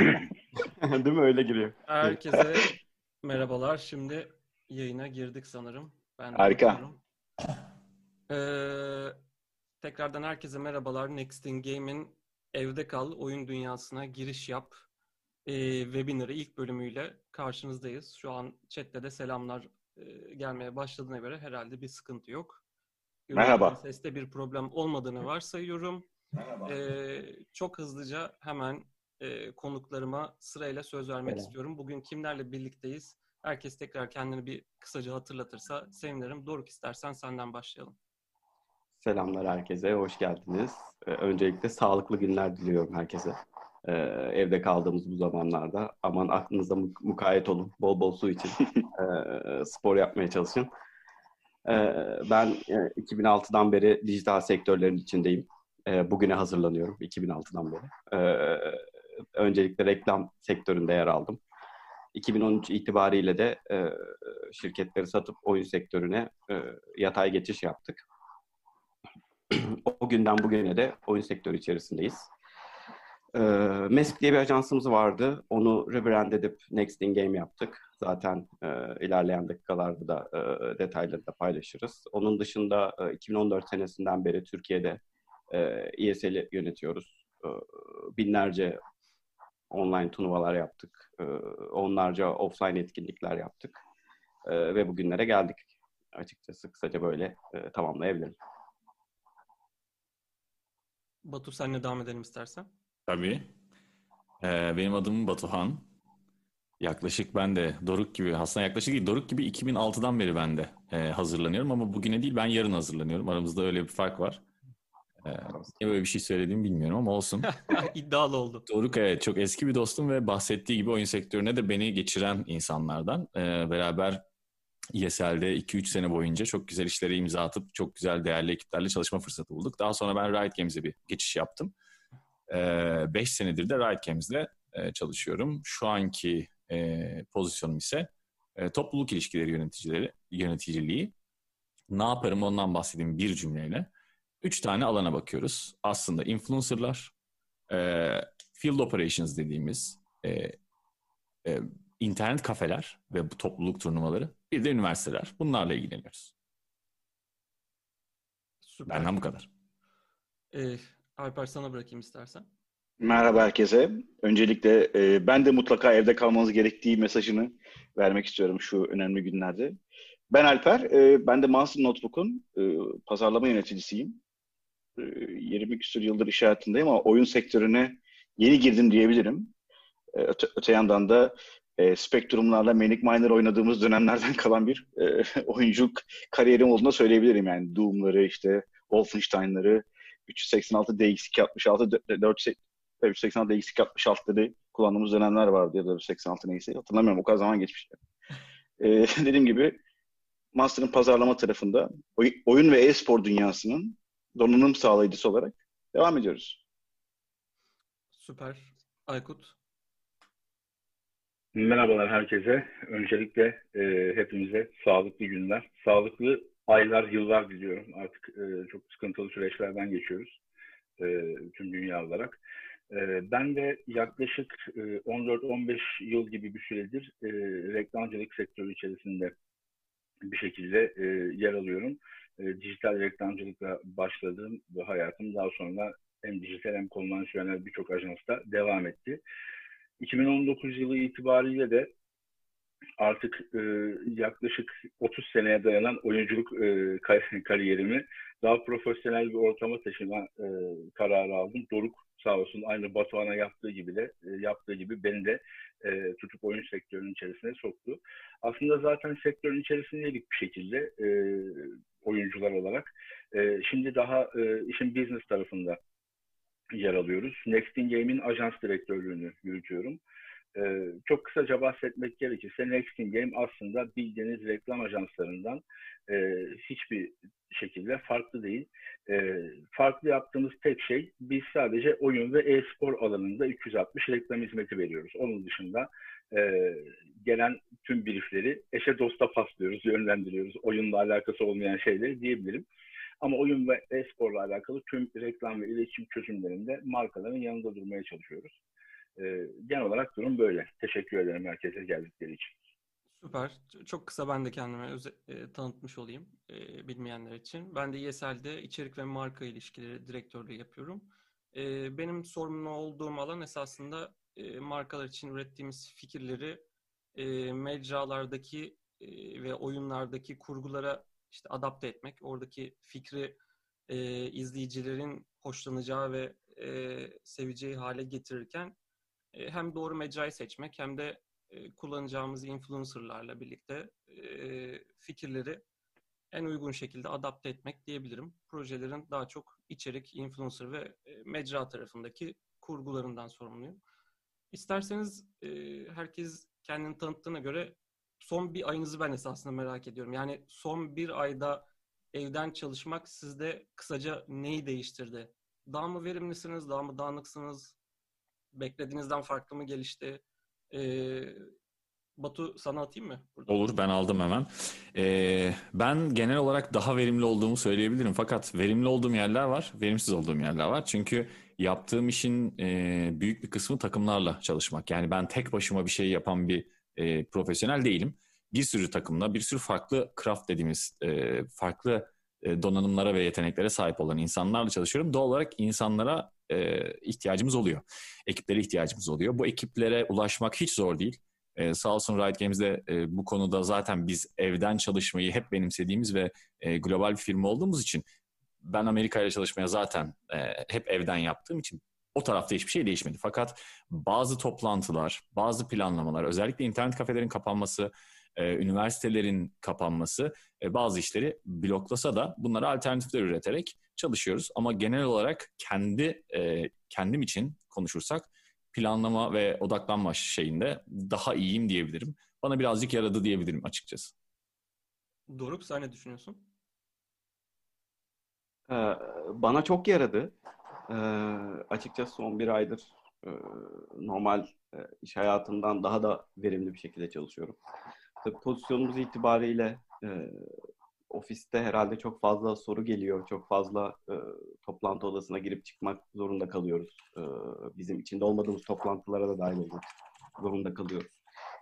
Değil mi? Öyle giriyor. Herkese merhabalar. Şimdi yayına girdik sanırım. Ben de harika. Tekrardan herkese merhabalar. Next in Game'in Evde Kal, Oyun Dünyasına Giriş Yap webinarı ilk bölümüyle karşınızdayız. Şu an chatte de selamlar gelmeye başladığına göre herhalde bir sıkıntı yok. Merhaba. Seste bir problem olmadığını varsayıyorum. Merhaba. Çok hızlıca hemen konuklarıma sırayla söz vermek istiyorum. Bugün kimlerle birlikteyiz? Herkes tekrar kendini bir kısaca hatırlatırsa sevinirim. Doruk, istersen senden başlayalım. Selamlar herkese, hoş geldiniz. Öncelikle sağlıklı günler diliyorum herkese. Evde kaldığımız bu zamanlarda aman aklınıza mukayyet olun. Bol bol su için spor yapmaya çalışın. Ben 2006'dan beri dijital sektörlerin içindeyim. Bugüne hazırlanıyorum 2006'dan beri. Öncelikle reklam sektöründe yer aldım. 2013 itibariyle de şirketleri satıp oyun sektörüne yatay geçiş yaptık. O günden bugüne de oyun sektörü içerisindeyiz. Mesk diye bir ajansımız vardı. Onu rebrand edip Next in Game yaptık. Zaten ilerleyen dakikalarda da detayları da paylaşırız. Onun dışında 2014 senesinden beri Türkiye'de ESL'i yönetiyoruz. Binlerce online turnuvalar yaptık. Onlarca offline etkinlikler yaptık. Ve bugünlere geldik. Açıkçası kısaca böyle tamamlayabilirim. Batu, senle devam edelim istersen. Tabii. Benim adım Batuhan. Yaklaşık ben de Doruk gibi, aslında yaklaşık değil, Doruk gibi 2006'dan beri ben de hazırlanıyorum ama bugüne değil, ben yarın hazırlanıyorum. Aramızda öyle bir fark var. Niye böyle bir şey söylediğimi bilmiyorum ama olsun. İddialı oldu. Doruk evet, çok eski bir dostum ve bahsettiği gibi oyun sektörüne de beni geçiren insanlardan. Beraber ESL'de 2-3 sene boyunca çok güzel işlere imza atıp çok güzel değerli ekiplerle çalışma fırsatı bulduk. Daha sonra ben Riot Games'e bir geçiş yaptım. 5 senedir de Riot Games'de çalışıyorum. Şu anki pozisyonum ise topluluk ilişkileri yöneticiliği. Ne yaparım ondan bahsedeyim bir cümleyle. 3 tane alana bakıyoruz. Aslında influencerlar, field operations dediğimiz internet kafeler ve bu topluluk turnuvaları, bir de üniversiteler. Bunlarla ilgileniyoruz. Süper. Benden bu kadar. Alper, sana bırakayım istersen. Merhaba herkese. Öncelikle ben de mutlaka evde kalmanız gerektiği mesajını vermek istiyorum şu önemli günlerde. Ben Alper, ben de Monster Notebook'un pazarlama yöneticisiyim. 20 küsur yıldır iş hayatındayım ama oyun sektörüne yeni girdim diyebilirim. Öte yandan da Spectrum'larla Manic Miner oynadığımız dönemlerden kalan bir oyunculuk kariyerim olduğunu söyleyebilirim. Yani Doom'ları, işte Wolfenstein'ları, 386 DX266, 386 DX266'ları kullandığımız dönemler vardı ya da 86 neyse, hatırlamıyorum, o kadar zaman geçmişti. Dediğim gibi Monster'ın pazarlama tarafında oyun ve e-spor dünyasının donanım sağlayıcısı olarak devam ediyoruz. Süper. Aykut. Merhabalar herkese. Öncelikle hepimize sağlıklı günler, sağlıklı aylar, yıllar diliyorum. Artık çok sıkıntılı süreçlerden geçiyoruz tüm dünya olarak. Ben de yaklaşık 14-15 yıl gibi bir süredir reklamcılık sektörü içerisinde bir şekilde yer alıyorum. Dijital reklamcılıkla başladığım hayatım daha sonra hem dijital hem konvansiyonel birçok ajansta devam etti. 2019 yılı itibariyle de artık yaklaşık 30 seneye dayanan oyunculuk kariyerimi daha profesyonel bir ortama taşıma kararı aldım. Doruk sağ olsun aynı Batuhan'a yaptığı gibi beni de tutup oyun sektörünün içerisine soktu. Aslında zaten sektörün içerisindeydik bir şekilde oyuncular olarak. Şimdi daha işin business tarafında yer alıyoruz. Next in Game'in ajans direktörlüğünü yürütüyorum. Çok kısaca bahsetmek gerekirse Next in Game aslında bildiğiniz reklam ajanslarından hiçbir şekilde farklı değil. Farklı yaptığımız tek şey, biz sadece oyun ve e-spor alanında 360 reklam hizmeti veriyoruz. Onun dışında gelen tüm briefleri eşe dosta paslıyoruz, yönlendiriyoruz. Oyunla alakası olmayan şeyleri diyebilirim. Ama oyun ve e-sporla alakalı tüm reklam ve iletişim çözümlerinde markaların yanında durmaya çalışıyoruz. Genel olarak durum böyle. Teşekkür ederim herkese geldikleri için. Süper. Çok kısa ben de kendime tanıtmış olayım bilmeyenler için. Ben de Yesel'de içerik ve marka ilişkileri direktörlüğü yapıyorum. Benim sorumlu olduğum alan esasında markalar için ürettiğimiz fikirleri mecralardaki ve oyunlardaki kurgulara işte adapte etmek. Oradaki fikri izleyicilerin hoşlanacağı ve seveceği hale getirirken hem doğru mecrayı seçmek hem de kullanacağımız influencerlarla birlikte fikirleri en uygun şekilde adapte etmek diyebilirim. Projelerin daha çok içerik, influencer ve mecra tarafındaki kurgularından sorumluyum. İsterseniz herkes kendini tanıttığına göre son bir ayınızı ben esasında merak ediyorum. Yani son bir ayda evden çalışmak sizde kısaca neyi değiştirdi? Daha mı verimlisiniz, daha mı dağınıksınız? Beklediğinizden farklı mı gelişti? Batu sana atayım mı? Burada. Olur, ben aldım hemen. Ben genel olarak daha verimli olduğumu söyleyebilirim. Fakat verimli olduğum yerler var, verimsiz olduğum yerler var. Çünkü yaptığım işin büyük bir kısmı takımlarla çalışmak. Yani ben tek başıma bir şey yapan bir profesyonel değilim. Bir sürü takımla, bir sürü farklı craft dediğimiz farklı donanımlara ve yeteneklere sahip olan insanlarla çalışıyorum. Doğal olarak insanlara ihtiyacımız oluyor. Ekiplere ihtiyacımız oluyor. Bu ekiplere ulaşmak hiç zor değil. Sağ olsun Riot Games'de bu konuda zaten biz evden çalışmayı hep benimsediğimiz ve global bir firma olduğumuz için ben Amerika ile çalışmaya zaten hep evden yaptığım için o tarafta hiçbir şey değişmedi. Fakat bazı toplantılar, bazı planlamalar, özellikle internet kafelerin kapanması, üniversitelerin kapanması bazı işleri bloklasa da bunlara alternatifler üreterek çalışıyoruz. Ama genel olarak kendim için konuşursak planlama ve odaklanma şeyinde daha iyiyim diyebilirim. Bana birazcık yaradı diyebilirim açıkçası. Doruk, sen ne düşünüyorsun? Bana çok yaradı. Açıkçası son bir aydır normal iş hayatımdan daha da verimli bir şekilde çalışıyorum. Tabii pozisyonumuz itibariyle ofiste herhalde çok fazla soru geliyor. Çok fazla toplantı odasına girip çıkmak zorunda kalıyoruz. Bizim içinde olmadığımız toplantılara da dahil olmak zorunda kalıyoruz.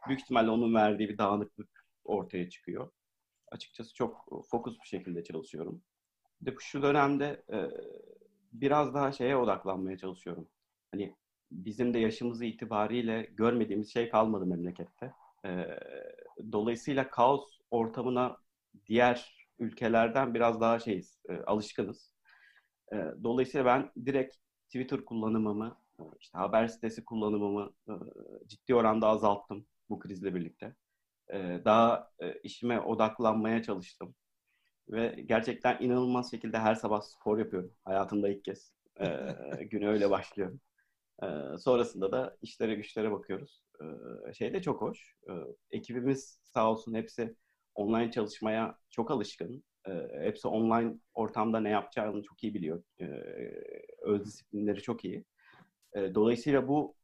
Büyük ihtimalle onun verdiği bir dağınıklık ortaya çıkıyor. Açıkçası çok fokus bir şekilde çalışıyorum. Bir de şu dönemde biraz daha şeye odaklanmaya çalışıyorum. Hani bizim de yaşımız itibariyle görmediğimiz şey kalmadı memlekette. Dolayısıyla kaos ortamına diğer ülkelerden biraz daha alışkınız. Dolayısıyla ben direkt Twitter kullanımımı, işte haber sitesi kullanımımı ciddi oranda azalttım bu krizle birlikte. Daha işime odaklanmaya çalıştım. Ve gerçekten inanılmaz şekilde her sabah spor yapıyorum. Hayatımda ilk kez. Güne öyle başlıyorum. Sonrasında da işlere güçlere bakıyoruz. Şey de çok hoş. Ekibimiz sağ olsun hepsi online çalışmaya çok alışkın. Hepsi online ortamda ne yapacağını çok iyi biliyor. Öz disiplinleri çok iyi. Dolayısıyla bu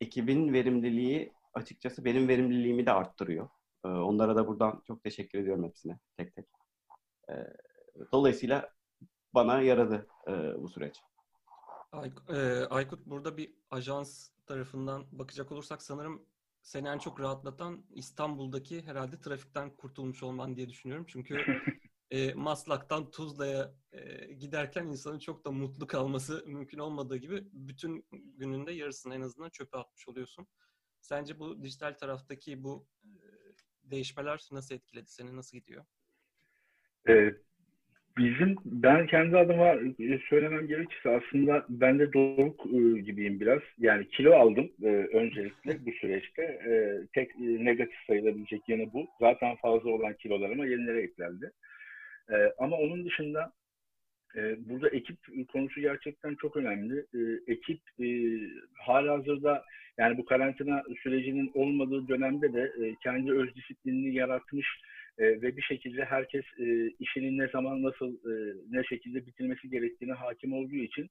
ekibin verimliliği açıkçası benim verimliliğimi de arttırıyor. Onlara da buradan çok teşekkür ediyorum hepsine tek tek. Dolayısıyla bana yaradı bu süreç. Aykut, burada bir ajans tarafından bakacak olursak sanırım seni en çok rahatlatan İstanbul'daki herhalde trafikten kurtulmuş olman diye düşünüyorum. Çünkü Maslak'tan Tuzla'ya giderken insanın çok da mutlu kalması mümkün olmadığı gibi bütün gününde yarısını en azından çöpe atmış oluyorsun. Sence bu dijital taraftaki bu değişmeler nasıl etkiledi seni? Nasıl gidiyor? Ben kendi adıma söylemem gerekirse aslında ben de Doruk gibiyim biraz. Yani kilo aldım öncelikle bu süreçte. Tek negatif sayılabilecek yanı bu. Zaten fazla olan kilolarıma yenilere eklendi. Ama onun dışında burada ekip konusu gerçekten çok önemli. Ekip halihazırda yani bu karantina sürecinin olmadığı dönemde de kendi öz disiplinini yaratmış ve bir şekilde herkes işinin ne zaman nasıl ne şekilde bitirmesi gerektiğine hakim olduğu için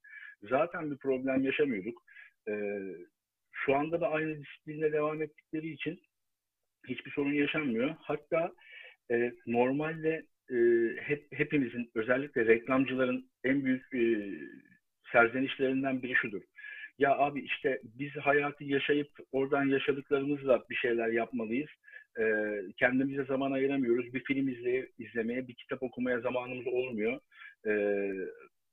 zaten bir problem yaşamıyorduk. Şu anda da aynı disiplinle devam ettikleri için hiçbir sorun yaşanmıyor. Hatta normalde hepimizin özellikle reklamcıların en büyük serzenişlerinden biri şudur. ya abi işte biz hayatı yaşayıp oradan yaşadıklarımızla bir şeyler yapmalıyız. Kendimize zaman ayıramıyoruz. Bir film izlemeye, bir kitap okumaya zamanımız olmuyor.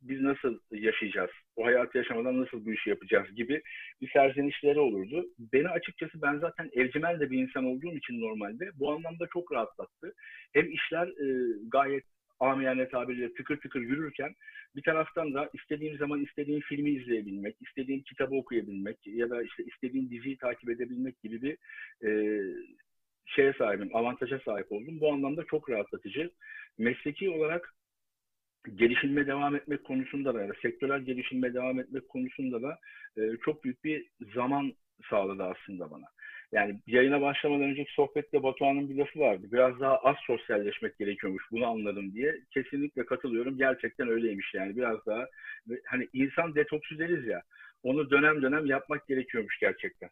Biz nasıl yaşayacağız? O hayatı yaşamadan nasıl bu işi yapacağız gibi bir serzenişleri olurdu. Beni açıkçası, ben zaten evcimel de bir insan olduğum için normalde bu anlamda çok rahatlattı. Hem işler gayet amiyane tabirle tıkır tıkır yürürken bir taraftan da istediğim zaman istediğim filmi izleyebilmek, istediğim kitabı okuyabilmek ya da işte istediğim diziyi takip edebilmek gibi bir şeye sahibim, avantaja sahip oldum. Bu anlamda çok rahatlatıcı. Mesleki olarak gelişimle devam etmek konusunda da, yani sektörel gelişimle devam etmek konusunda da çok büyük bir zaman sağladı aslında bana. Yani yayına başlamadan önceki sohbette Batuhan'ın bir lafı vardı. Biraz daha az sosyalleşmek gerekiyormuş, bunu anladım diye. Kesinlikle katılıyorum. Gerçekten öyleymiş yani. Biraz daha hani insan detoksu deriz ya. Onu dönem dönem yapmak gerekiyormuş gerçekten.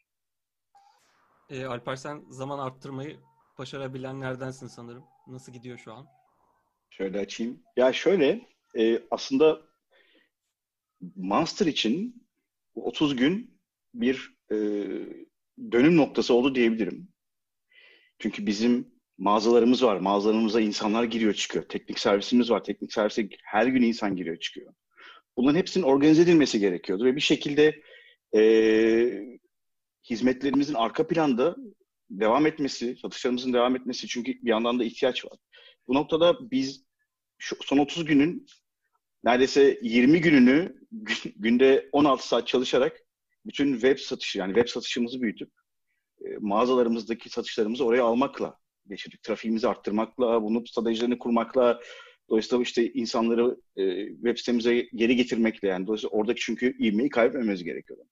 Alper, sen zaman arttırmayı başarabilenlerdensin sanırım. Nasıl gidiyor şu an? Şöyle açayım. Ya şöyle, aslında Monster için 30 gün bir dönüm noktası oldu diyebilirim. Çünkü bizim mağazalarımız var. Mağazalarımıza insanlar giriyor çıkıyor. Teknik servisimiz var. Teknik servise her gün insan giriyor çıkıyor. Bunların hepsinin organize edilmesi gerekiyordu ve bir şekilde hizmetlerimizin arka planda devam etmesi, satışlarımızın devam etmesi, çünkü bir yandan da ihtiyaç var. Bu noktada biz şu son 30 günün neredeyse 20 gününü günde 16 saat çalışarak bütün web satışı, yani web satışımızı büyütüp mağazalarımızdaki satışlarımızı oraya almakla geçirdik. Trafiğimizi arttırmakla, bunu stratejilerini kurmakla, dolayısıyla işte insanları web sitemize geri getirmekle, yani dolayısıyla oradaki, çünkü ivmeyi kaybetmemiz gerekiyordu.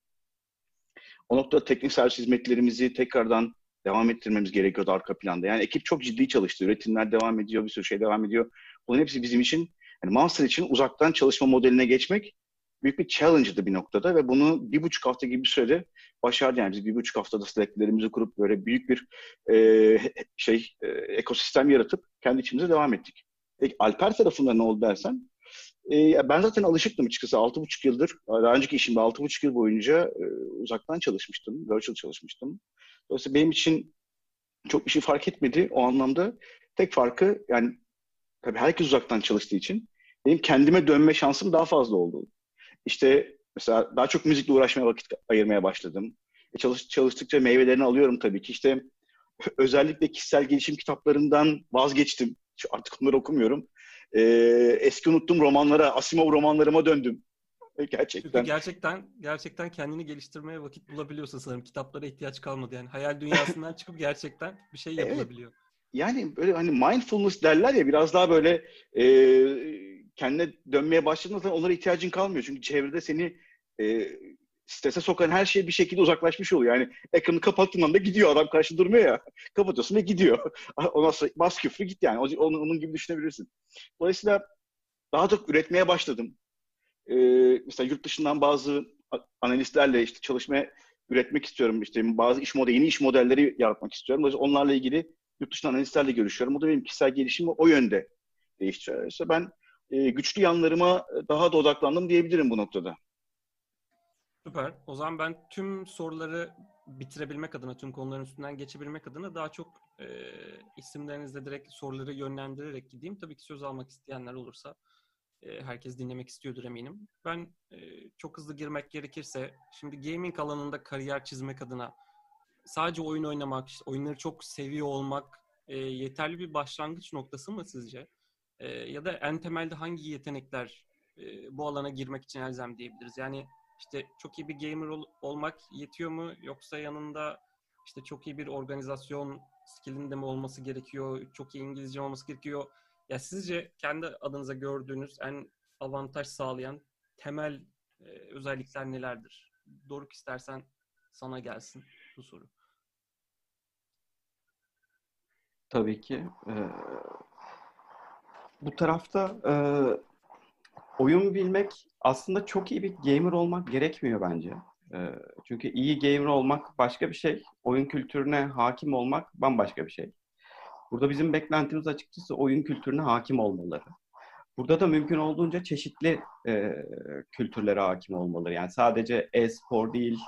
O noktada teknik servis hizmetlerimizi tekrardan devam ettirmemiz gerekiyordu arka planda. Yani ekip çok ciddi çalıştı. Üretimler devam ediyor, bir sürü şey devam ediyor. Bunun hepsi bizim için, yani Monster için uzaktan çalışma modeline geçmek büyük bir challenge'dı bir noktada ve bunu 1,5 hafta gibi bir sürede başardı. Yani biz 1,5 haftada Slack'lerimizi kurup böyle büyük bir ekosistem yaratıp kendi içimize devam ettik. Peki Alper tarafında ne oldu dersen, ben zaten alışıktım açıkçası. 6,5 yıldır, daha önceki işimde 6,5 yıl boyunca uzaktan çalışmıştım, virtual çalışmıştım. Dolayısıyla benim için çok bir şey fark etmedi o anlamda. Tek farkı, yani tabii herkes uzaktan çalıştığı için benim kendime dönme şansım daha fazla oldu. İşte mesela daha çok müzikle uğraşmaya vakit ayırmaya başladım. Çalıştıkça meyvelerini alıyorum tabii ki. İşte özellikle kişisel gelişim kitaplarından vazgeçtim. Artık onları okumuyorum. Eski unuttum romanlara, Asimov romanlarıma döndüm. Gerçekten. Çünkü gerçekten kendini geliştirmeye vakit bulabiliyorsun sanırım. Kitaplara ihtiyaç kalmadı. Yani hayal dünyasından çıkıp gerçekten bir şey yapılabiliyor. Evet. Yani böyle hani mindfulness derler ya, biraz daha böyle kendine dönmeye başladığında onlara ihtiyacın kalmıyor. Çünkü çevrede seni strese sokan her şey bir şekilde uzaklaşmış oluyor. Yani ekranı kapattığın anda gidiyor. Adam karşı durmuyor ya. Kapatıyorsun ve gidiyor. Ondan sonra bas küfrü git yani. Onun gibi düşünebilirsin. Dolayısıyla daha çok üretmeye başladım. Mesela yurt dışından bazı analistlerle işte çalışmaya, üretmek istiyorum. İşte bazı yeni iş modelleri yaratmak istiyorum. Dolayısıyla onlarla ilgili yurt dışından analistlerle görüşüyorum. O da benim kişisel gelişimi o yönde değiştiriyor. Dolayısıyla ben güçlü yanlarıma daha da odaklandım diyebilirim bu noktada. Süper. O zaman ben tüm soruları bitirebilmek adına, tüm konuların üstünden geçebilmek adına daha çok isimlerinizle direkt soruları yönlendirerek gideyim. Tabii ki söz almak isteyenler olursa, herkes dinlemek istiyordur eminim. Ben çok hızlı girmek gerekirse, şimdi gaming alanında kariyer çizmek adına sadece oyun oynamak, oyunları çok seviyor olmak yeterli bir başlangıç noktası mı sizce? Ya da en temelde hangi yetenekler bu alana girmek için elzem diyebiliriz? Yani işte çok iyi bir gamer olmak yetiyor mu? Yoksa yanında işte çok iyi bir organizasyon skillinde mi olması gerekiyor? Çok iyi İngilizce olması gerekiyor? Ya sizce kendi adınıza gördüğünüz en avantaj sağlayan temel özellikler nelerdir? Doruk, istersen sana gelsin bu soru. Tabii ki. Bu tarafta oyun bilmek, aslında çok iyi bir gamer olmak gerekmiyor bence. Çünkü iyi gamer olmak başka bir şey. Oyun kültürüne hakim olmak bambaşka bir şey. Burada bizim beklentimiz açıkçası oyun kültürüne hakim olmaları. Burada da mümkün olduğunca çeşitli kültürlere hakim olmaları. Yani sadece e-spor değil,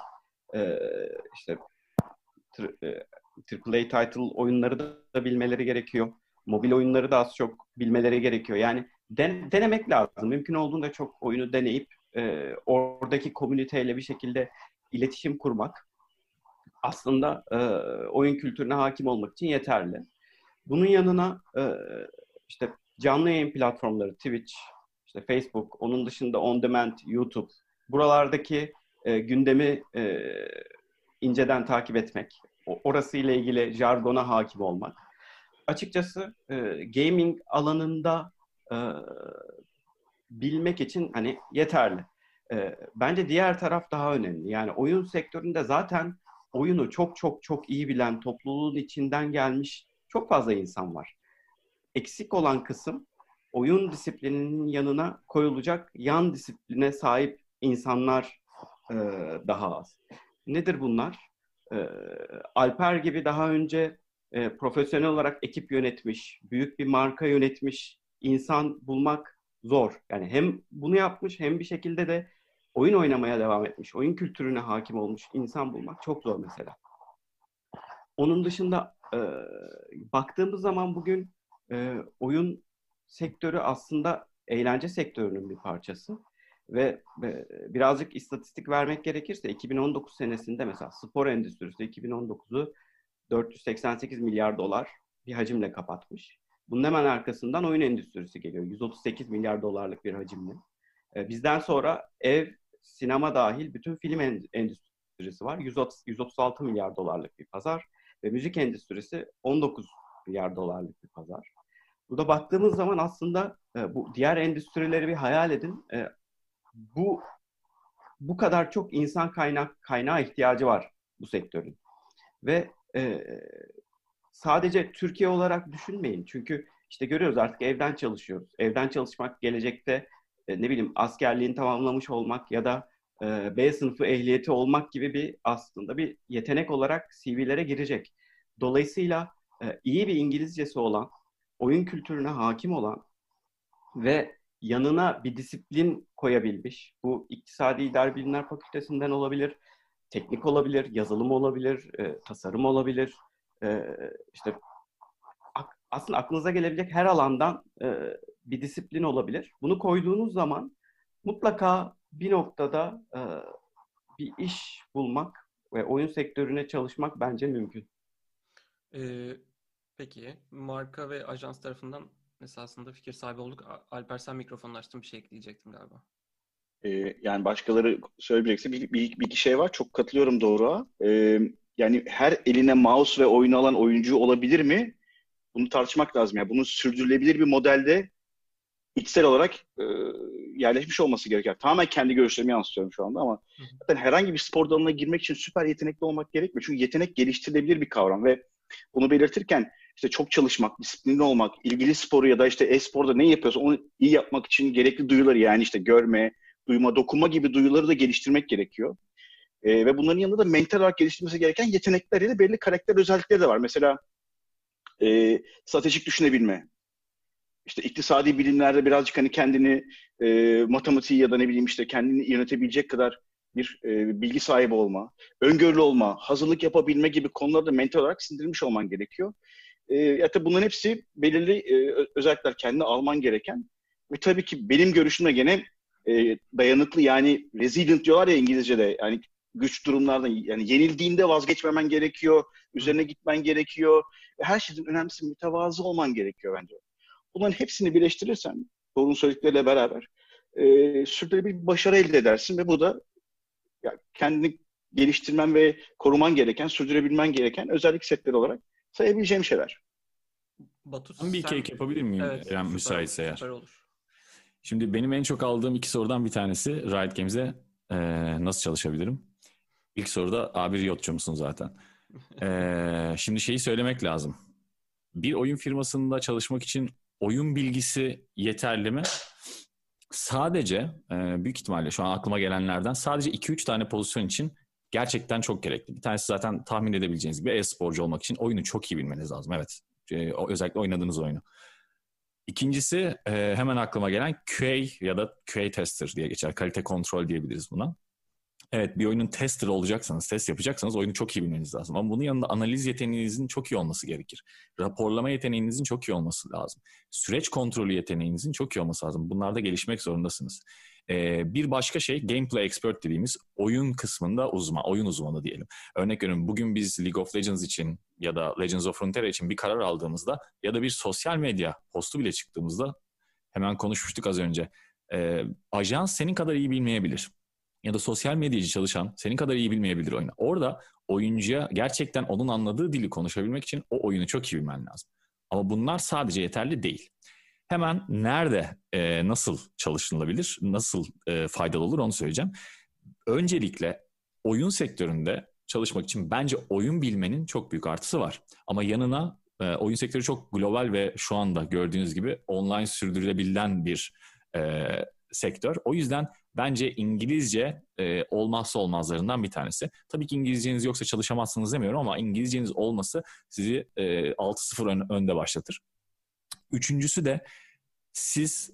işte AAA title oyunları da bilmeleri gerekiyor. Mobil oyunları da az çok bilmeleri gerekiyor. Yani denemek lazım. Mümkün olduğunda çok oyunu deneyip oradaki komüniteyle bir şekilde iletişim kurmak aslında oyun kültürüne hakim olmak için yeterli. Bunun yanına işte canlı yayın platformları, Twitch, işte Facebook, onun dışında On Demand, YouTube, buralardaki gündemi inceden takip etmek, orası ile ilgili jargona hakim olmak. Açıkçası gaming alanında bilmek için hani yeterli. Bence diğer taraf daha önemli. Yani oyun sektöründe zaten oyunu çok iyi bilen, topluluğun içinden gelmiş çok fazla insan var. Eksik olan kısım oyun disiplininin yanına koyulacak yan disipline sahip insanlar daha az. Nedir bunlar? Alper gibi daha önce profesyonel olarak ekip yönetmiş, büyük bir marka yönetmiş insan bulmak zor. Yani hem bunu yapmış hem bir şekilde de oyun oynamaya devam etmiş, oyun kültürüne hakim olmuş insan bulmak çok zor mesela. Onun dışında baktığımız zaman bugün oyun sektörü aslında eğlence sektörünün bir parçası ve birazcık istatistik vermek gerekirse 2019 senesinde mesela spor endüstrisi 2019'u 488 milyar dolar bir hacimle kapatmış. Bunun hemen arkasından oyun endüstrisi geliyor. 138 milyar dolarlık bir hacimle. Bizden sonra ev, sinema dahil bütün film endüstrisi var. 136 milyar dolarlık bir pazar ve müzik endüstrisi 19 milyar dolarlık bir pazar. Burada baktığımız zaman aslında bu diğer endüstrileri bir hayal edin. Bu kadar çok insan kaynağı ihtiyacı var bu sektörün. Ve sadece Türkiye olarak düşünmeyin. Çünkü işte görüyoruz artık evden çalışıyoruz. Evden çalışmak gelecekte ne bileyim askerliğini tamamlamış olmak ya da B sınıfı ehliyeti olmak gibi bir aslında bir yetenek olarak CV'lere girecek. Dolayısıyla iyi bir İngilizcesi olan, oyun kültürüne hakim olan ve yanına bir disiplin koyabilmiş. Bu İktisadi İdari Bilimler Fakültesinden olabilir, teknik olabilir, yazılım olabilir, tasarım olabilir. İşte aslında aklınıza gelebilecek her alandan bir disiplin olabilir. Bunu koyduğunuz zaman mutlaka bir noktada bir iş bulmak ve oyun sektörüne çalışmak bence mümkün. Peki. Marka ve ajans tarafından esasında fikir sahibi olduk. Alper sen mikrofonunu açtın. Bir şey ekleyecektim galiba. Yani başkaları söyleyecekse bir iki şey var. Çok katılıyorum Doğru'ya. Yani her eline mouse ve oyunu alan oyuncu olabilir mi? Bunu tartışmak lazım. Yani bunun sürdürülebilir bir modelde içsel olarak yerleşmiş olması gerekiyor. Tamamen kendi görüşlerimi yansıtıyorum şu anda ama zaten herhangi bir spor dalına girmek için süper yetenekli olmak gerekmiyor. Çünkü yetenek geliştirilebilir bir kavram ve bunu belirtirken işte çok çalışmak, disiplinli olmak, ilgili sporu ya da işte e-sporda ne yapıyorsa onu iyi yapmak için gerekli duyuları yani işte görme, duyma, dokunma gibi duyuları da geliştirmek gerekiyor. Ve bunların yanında da mental olarak geliştirmesi gereken yetenekler ya da belli karakter özellikleri de var. Mesela stratejik düşünebilme. İşte iktisadi bilimlerde birazcık hani kendini matematiği ya da ne bileyim işte kendini yönetebilecek kadar bir bilgi sahibi olma, öngörülü olma, hazırlık yapabilme gibi konularda mental olarak sindirilmiş olman gerekiyor. Hatta bunların hepsi belirli özellikler kendine alman gereken ve tabii ki benim görüşümle gene dayanıklı yani resilient diyorlar ya İngilizce'de yani güç durumlardan yani yenildiğinde vazgeçmemen gerekiyor, üzerine gitmen gerekiyor. Her şeyden önemlisi mütevazı olman gerekiyor bence. Bunların hepsini birleştirirsen, doğru söyledikleriyle beraber sürdürülebilir bir başarı elde edersin ve bu da yani kendini geliştirmen ve koruman gereken, sürdürebilmen gereken özellik setleri olarak sayabileceğim şeyler. Batu, bir kek yapabilir miyim? Evet, yani müsaitse eğer. Şimdi benim en çok aldığım iki sorudan bir tanesi Riot Games'e nasıl çalışabilirim? İlk soruda abi Riot'cu musun zaten? Şimdi şeyi söylemek lazım. Bir oyun firmasında çalışmak için oyun bilgisi yeterli mi? Sadece büyük ihtimalle şu an aklıma gelenlerden sadece 2-3 tane pozisyon için gerçekten çok gerekli. Bir tanesi zaten tahmin edebileceğiniz gibi e-sporcu olmak için oyunu çok iyi bilmeniz lazım. Evet. Özellikle oynadığınız oyunu. İkincisi hemen aklıma gelen QA ya da QA tester diye geçer. Kalite kontrol diyebiliriz buna. Evet, bir oyunun tester olacaksanız, test yapacaksanız oyunu çok iyi bilmeniz lazım. Ama bunun yanında analiz yeteneğinizin çok iyi olması gerekir. Raporlama yeteneğinizin çok iyi olması lazım. Süreç kontrolü yeteneğinizin çok iyi olması lazım. Bunlarda gelişmek zorundasınız. Bir başka şey gameplay expert dediğimiz oyun kısmında oyun uzmanı diyelim. Örnek veriyorum, bugün biz League of Legends için ya da Legends of Runeterra için bir karar aldığımızda ya da bir sosyal medya postu bile çıktığımızda, hemen konuşmuştuk az önce, ajans senin kadar iyi bilmeyebilir. Ya da sosyal medyacı çalışan senin kadar iyi bilmeyebilir oyunu. Orada oyuncuya gerçekten onun anladığı dili konuşabilmek için o oyunu çok iyi bilmen lazım. Ama bunlar sadece yeterli değil. Hemen nerede, nasıl çalışılabilir, nasıl faydalı olur onu söyleyeceğim. Öncelikle oyun sektöründe çalışmak için bence oyun bilmenin çok büyük artısı var. Ama yanına oyun sektörü çok global ve şu anda gördüğünüz gibi online sürdürülebilen bir sektör. O yüzden bence İngilizce olmazsa olmazlarından bir tanesi. Tabii ki İngilizceniz yoksa çalışamazsınız demiyorum ama İngilizceniz olması sizi 6-0 önde başlatır. Üçüncüsü de siz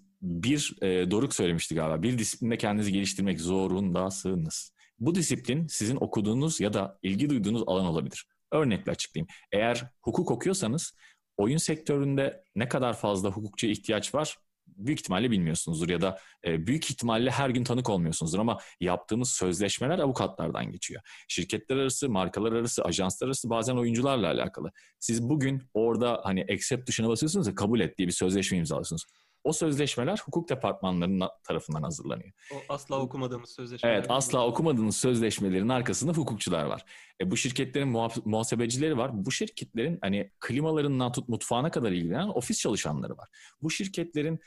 Doruk söylemişti galiba, bir disiplinde kendinizi geliştirmek zorundasınız. Bu disiplin sizin okuduğunuz ya da ilgi duyduğunuz alan olabilir. Örnekle açıklayayım. Eğer hukuk okuyorsanız oyun sektöründe ne kadar fazla hukukçuya ihtiyaç var büyük ihtimalle bilmiyorsunuzdur ya da büyük ihtimalle her gün tanık olmuyorsunuzdur ama yaptığınız sözleşmeler avukatlardan geçiyor. Şirketler arası, markalar arası, ajanslar arası, bazen oyuncularla alakalı. Siz bugün orada hani accept tuşuna basıyorsunuz ya, kabul et diye bir sözleşme imzalıyorsunuz. O sözleşmeler hukuk departmanlarının tarafından hazırlanıyor. O asla okumadığımız sözleşmeler. Evet, asla okumadığınız sözleşmelerin arkasında hukukçular var. Bu şirketlerin muhasebecileri var. Bu şirketlerin hani klimalarından tut mutfağına kadar ilgilenen ofis çalışanları var. Bu şirketlerin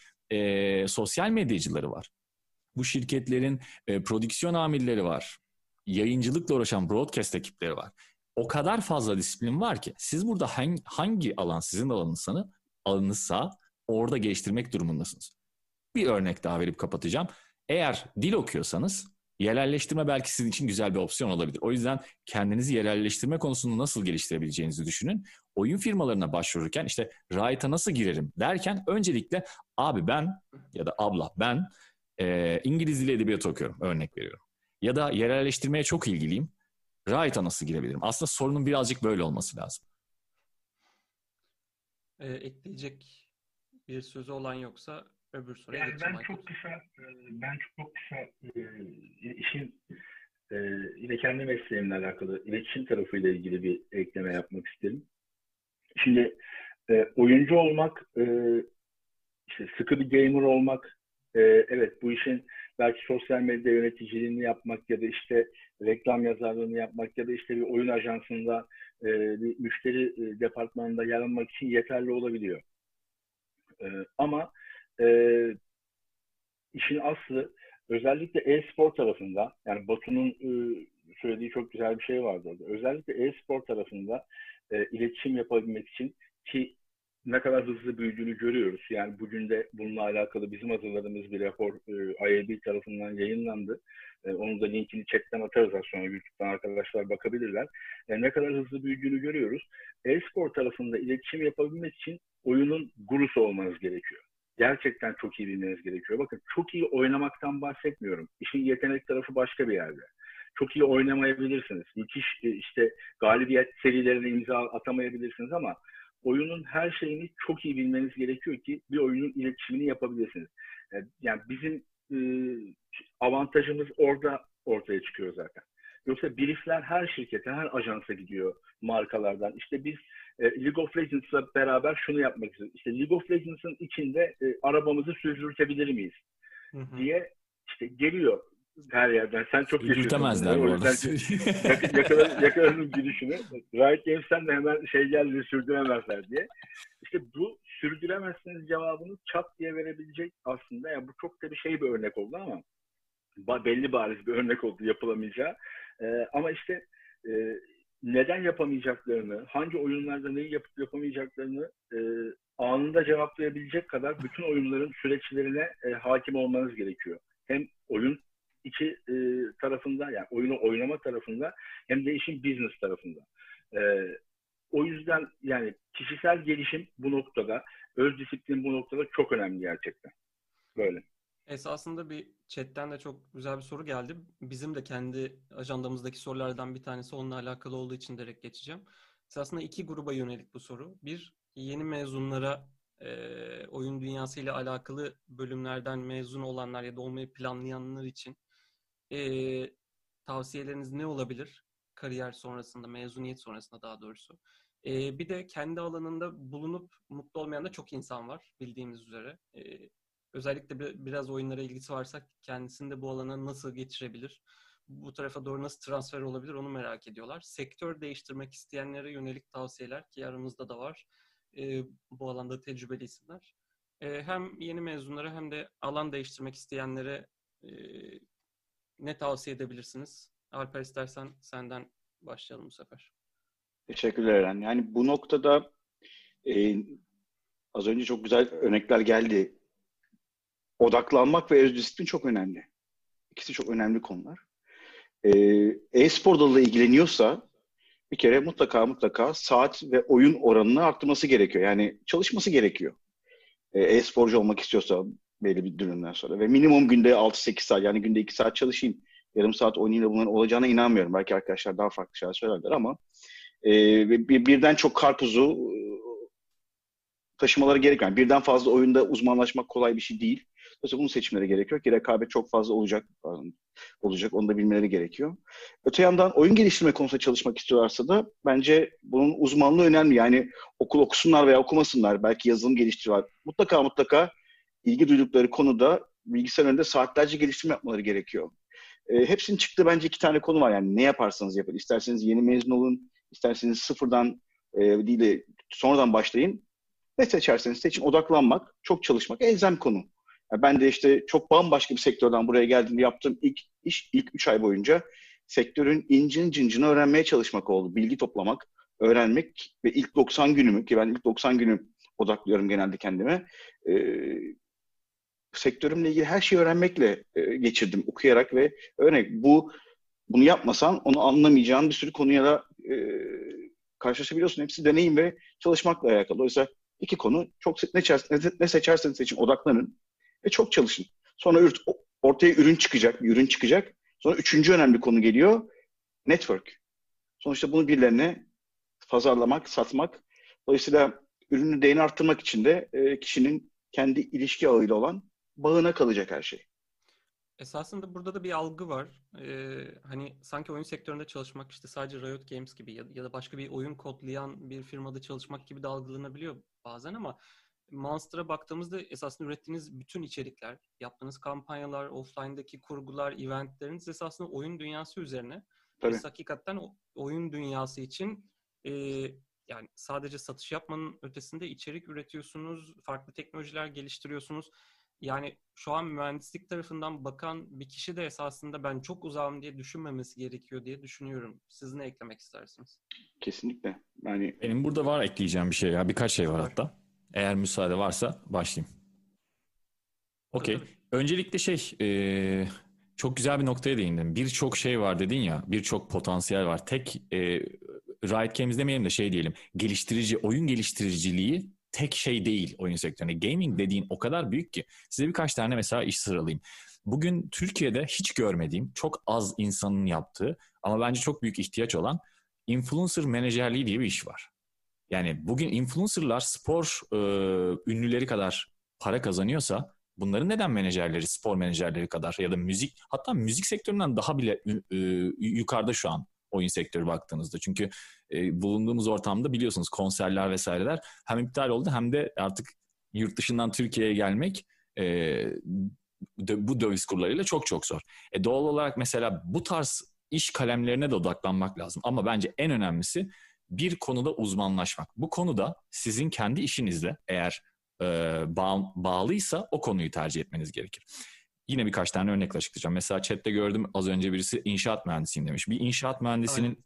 sosyal medyacıları var. Bu şirketlerin prodüksiyon amirleri var. Yayıncılıkla uğraşan broadcast ekipleri var. O kadar fazla disiplin var ki siz burada hangi alan sizin alanınızsa orada geliştirmek durumundasınız. Bir örnek daha verip kapatacağım. Eğer dil okuyorsanız yerelleştirme belki sizin için güzel bir opsiyon olabilir. O yüzden kendinizi yerelleştirme konusunda nasıl geliştirebileceğinizi düşünün. Oyun firmalarına başvururken işte Riot'a nasıl girerim derken öncelikle abi ben ya da abla ben İngiliz dili edebiyatı okuyorum, örnek veriyorum. Ya da yerelleştirmeye çok ilgiliyim. Riot'a nasıl girebilirim? Aslında sorunun birazcık böyle olması lazım. Ekleyecek bir sözü olan yoksa öbür soruya yani geçelim. Ben çok kısa işin yine kendi mesleğimle alakalı iletişim tarafıyla ilgili bir ekleme yapmak isterim. Şimdi oyuncu olmak, işte sıkı bir gamer olmak, evet bu işin belki sosyal medya yöneticiliğini yapmak ya da işte reklam yazarlığını yapmak ya da işte bir oyun ajansında bir müşteri departmanında yer almak için yeterli olabiliyor. Ama işin aslı özellikle e-spor tarafında, yani Batu'nun söylediği çok güzel bir şey vardı orada. Özellikle e-spor tarafında iletişim yapabilmek için, ki ne kadar hızlı büyüdüğünü görüyoruz. Yani bugün de bununla alakalı bizim hazırladığımız bir rapor IAB tarafından yayınlandı. Onun da linkini chatten atarız sonra, YouTube'dan arkadaşlar bakabilirler. Yani ne kadar hızlı büyüdüğünü görüyoruz. E-spor tarafında iletişim yapabilmek için oyunun gurusu olmanız gerekiyor. Gerçekten çok iyi bilmeniz gerekiyor. Bakın, çok iyi oynamaktan bahsetmiyorum. İşin yetenek tarafı başka bir yerde. Çok iyi oynamayabilirsiniz. Müthiş işte galibiyet serilerine imza atamayabilirsiniz ama oyunun her şeyini çok iyi bilmeniz gerekiyor ki bir oyunun iletişimini yapabilirsiniz. Yani bizim avantajımız orada ortaya çıkıyor zaten. Yoksa briefler her şirkete, her ajansa gidiyor, markalardan. İşte biz League of Legends'la beraber şunu yapmak istiyoruz. İşte League of Legends'ın içinde arabamızı sürdürtebilir miyiz? Hı-hı. diye işte geliyor her yerden. Sen çok sürdürtemezler bu arada. Yakaladınız gülüşünü. Riot Games'ten de hemen şey geldi, sürdüremezler diye. İşte bu sürdüremezsiniz cevabını çat diye verebilecek aslında. Yani bu çok da bir örnek oldu ama belli bariz bir örnek oldu yapılamayacağı. Ama işte neden yapamayacaklarını, hangi oyunlarda neyi yapıp yapamayacaklarını anında cevaplayabilecek kadar bütün oyunların süreçlerine hakim olmanız gerekiyor. Hem oyun içi tarafında, yani oyunu oynama tarafında, hem de işin business tarafında. O yüzden yani kişisel gelişim bu noktada öz disiplin bu noktada çok önemli gerçekten. Böyle. Esasında bir chatten de çok güzel bir soru geldi. Bizim de kendi ajandamızdaki sorulardan bir tanesi onunla alakalı olduğu için direkt geçeceğim. Esasında iki gruba yönelik bu soru. Bir, yeni mezunlara oyun dünyasıyla alakalı bölümlerden mezun olanlar ya da olmayı planlayanlar için tavsiyeleriniz ne olabilir? Kariyer sonrasında, mezuniyet sonrasında daha doğrusu. Bir de kendi alanında bulunup mutlu olmayan da çok insan var bildiğimiz üzere. Özellikle biraz oyunlara ilgisi varsa kendisini de bu alana nasıl geçirebilir? Bu tarafa doğru nasıl transfer olabilir onu merak ediyorlar. Sektör değiştirmek isteyenlere yönelik tavsiyeler ki aramızda da var. Bu alanda tecrübeli isimler. Hem yeni mezunlara hem de alan değiştirmek isteyenlere ne tavsiye edebilirsiniz? Alper, istersen senden başlayalım bu sefer. Teşekkürler Eren. Yani bu noktada az önce çok güzel örnekler geldi. Odaklanmak ve öz disiplin çok önemli. İkisi çok önemli konular. E-spor dalıyla ilgileniyorsa bir kere mutlaka saat ve oyun oranını arttırması gerekiyor. Yani çalışması gerekiyor. E-sporcu olmak istiyorsa belli bir dönemden sonra ve minimum günde 6-8 saat, yani günde 2 saat çalışayım, yarım saat oynayayım, bunların olacağına inanmıyorum. Belki arkadaşlar daha farklı şeyler söylerler ama birden çok karpuzu taşımaları gerekmiyor. Yani birden fazla oyunda uzmanlaşmak kolay bir şey değil. Dolayısıyla bunun seçimleri gerekiyor ki rekabet çok fazla olacak. Onu da bilmeleri gerekiyor. Öte yandan oyun geliştirme konusunda çalışmak istiyorlarsa da bence bunun uzmanlığı önemli. Yani okul okusunlar veya okumasınlar. Belki yazılım geliştiriyorlar. Mutlaka ilgi duydukları konuda bilgisayar önünde saatlerce geliştirme yapmaları gerekiyor. Hepsinin çıktığı bence iki tane konu var. Yani ne yaparsanız yapın. İsterseniz yeni mezun olun. İsterseniz sıfırdan değil de sonradan başlayın. Ne seçerseniz seçin. Odaklanmak, çok çalışmak elzem konu. Ben de işte çok bambaşka bir sektörden buraya geldiğimde yaptığım ilk iş, ilk 3 ay boyunca sektörün incin cincini öğrenmeye çalışmak oldu. Bilgi toplamak, öğrenmek ve ilk 90 günümü, ki ben ilk 90 günü odaklıyorum genelde kendime, sektörümle ilgili her şeyi öğrenmekle geçirdim, okuyarak ve örnek bunu yapmasan onu anlamayacağın bir sürü konuya da karşılaşabiliyorsun. Hepsi deneyim ve çalışmakla alakalı. Oysa iki konu, çok ne seçerseniz seçin, odaklanın ve çok çalışın. Sonra ortaya bir ürün çıkacak. Sonra üçüncü önemli konu geliyor. Network. Sonuçta bunu birilerine pazarlamak, satmak. Dolayısıyla ürünü değerini arttırmak için de kişinin kendi ilişki ağıyla olan bağına kalacak her şey. Esasında burada da bir algı var. Hani sanki oyun sektöründe çalışmak işte sadece Riot Games gibi ya da başka bir oyun kodlayan bir firmada çalışmak gibi de algılanabiliyor bazen ama Monster'a baktığımızda esasında ürettiğiniz bütün içerikler, yaptığınız kampanyalar, offline'daki kurgular, eventleriniz esasında oyun dünyası üzerine. Tabii. Biz hakikaten oyun dünyası için yani sadece satış yapmanın ötesinde içerik üretiyorsunuz, farklı teknolojiler geliştiriyorsunuz. Yani şu an mühendislik tarafından bakan bir kişi de esasında ben çok uzağım diye düşünmemesi gerekiyor diye düşünüyorum. Siz ne eklemek istersiniz? Kesinlikle. Yani benim burada var ekleyeceğim bir şey ya. Birkaç şey var hatta. Eğer müsaade varsa başlayayım. Okey. Öncelikle çok güzel bir noktaya değindin. Birçok şey var dedin ya, birçok potansiyel var. Tek Riot Games demeyelim de diyelim. Oyun geliştiriciliği tek şey değil oyun sektöründe. Gaming dediğin o kadar büyük ki. Size birkaç tane mesela iş sıralayayım. Bugün Türkiye'de hiç görmediğim, çok az insanın yaptığı ama bence çok büyük ihtiyaç olan influencer menajerliği diye bir iş var. Yani bugün influencerlar spor ünlüleri kadar para kazanıyorsa bunların neden menajerleri spor menajerleri kadar ya da müzik, hatta müzik sektöründen daha bile yukarıda şu an oyun sektörü baktığınızda. Çünkü bulunduğumuz ortamda biliyorsunuz konserler vesaireler hem iptal oldu hem de artık yurt dışından Türkiye'ye gelmek bu döviz kurlarıyla çok zor. Doğal olarak mesela bu tarz iş kalemlerine de odaklanmak lazım ama bence en önemlisi bir konuda uzmanlaşmak. Bu konuda sizin kendi işinizle eğer bağlıysa o konuyu tercih etmeniz gerekir. Yine birkaç tane örnekle açıklayacağım. Mesela chatte gördüm az önce birisi inşaat mühendisiyim demiş. Bir inşaat mühendisinin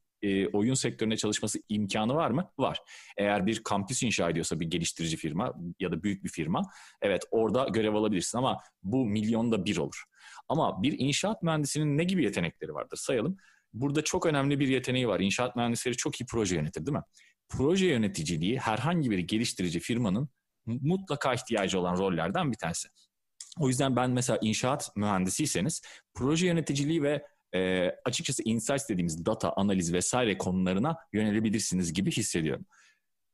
oyun sektöründe çalışması imkanı var mı? Var. Eğer bir kampüs inşa ediyorsa bir geliştirici firma ya da büyük bir firma evet orada görev alabilirsin ama bu milyonda bir olur. Ama bir inşaat mühendisinin ne gibi yetenekleri vardır sayalım. Burada çok önemli bir yeteneği var. İnşaat mühendisleri çok iyi proje yönetir değil mi? Proje yöneticiliği herhangi bir geliştirici firmanın mutlaka ihtiyacı olan rollerden bir tanesi. O yüzden ben mesela inşaat mühendisiyseniz proje yöneticiliği ve açıkçası insights dediğimiz data, analiz vesaire konularına yönelebilirsiniz gibi hissediyorum.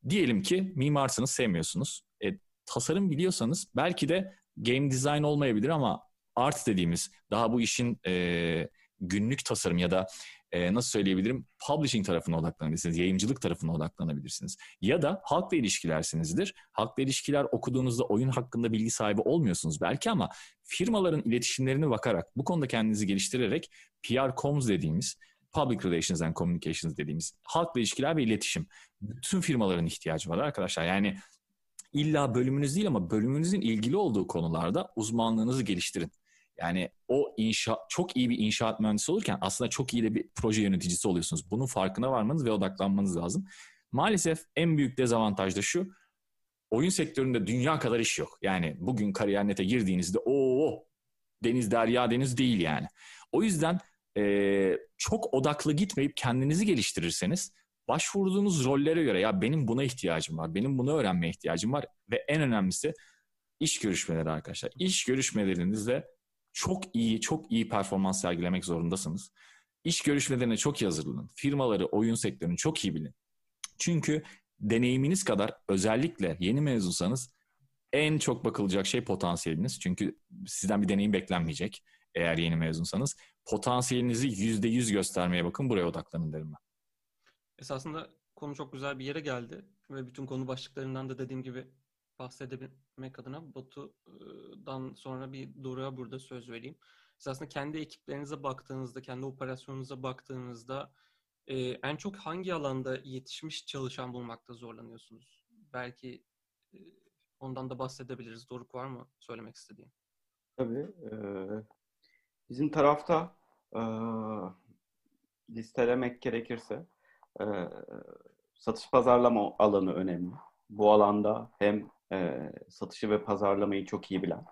Diyelim ki mimarsınız, sevmiyorsunuz. Tasarım biliyorsanız belki de game design olmayabilir ama art dediğimiz daha bu işin günlük tasarım ya da nasıl söyleyebilirim, publishing tarafına odaklanabilirsiniz, yayıncılık tarafına odaklanabilirsiniz. Ya da halkla ilişkilersinizdir. Halkla ilişkiler okuduğunuzda oyun hakkında bilgi sahibi olmuyorsunuz belki ama firmaların iletişimlerine bakarak, bu konuda kendinizi geliştirerek PR comms dediğimiz, public relations and communications dediğimiz halkla ilişkiler ve iletişim. Bütün firmaların ihtiyacı var arkadaşlar. Yani illa bölümünüz değil ama bölümünüzün ilgili olduğu konularda uzmanlığınızı geliştirin. Yani o çok iyi bir inşaat mühendisi olurken aslında çok iyi de bir proje yöneticisi oluyorsunuz. Bunun farkına varmanız ve odaklanmanız lazım. Maalesef en büyük dezavantaj da şu. Oyun sektöründe dünya kadar iş yok. Yani bugün Kariyer.net'e girdiğinizde deniz derya deniz değil yani. O yüzden çok odaklı gitmeyip kendinizi geliştirirseniz başvurduğunuz rollere göre ya benim buna ihtiyacım var, benim bunu öğrenmeye ihtiyacım var ve en önemlisi iş görüşmeleri arkadaşlar. İş görüşmelerinizde çok iyi performans sergilemek zorundasınız. İş görüşmelerine çok iyi hazırlanın. Firmaları, oyun sektörünü çok iyi bilin. Çünkü deneyiminiz kadar özellikle yeni mezunsanız en çok bakılacak şey potansiyeliniz. Çünkü sizden bir deneyim beklenmeyecek eğer yeni mezunsanız. Potansiyelinizi %100 göstermeye bakın. Buraya odaklanın derim ben. Esasında konu çok güzel bir yere geldi. Ve bütün konu başlıklarından da dediğim gibi bahsedebilmek adına Batu'dan sonra bir Doruk'a burada söz vereyim. Siz aslında kendi ekiplerinize baktığınızda, kendi operasyonunuza baktığınızda en çok hangi alanda yetişmiş çalışan bulmakta zorlanıyorsunuz? Belki ondan da bahsedebiliriz. Doruk, var mı söylemek istediğin? Tabii. Bizim tarafta listelemek gerekirse satış pazarlama alanı önemli. Bu alanda hem satışı ve pazarlamayı çok iyi bilen,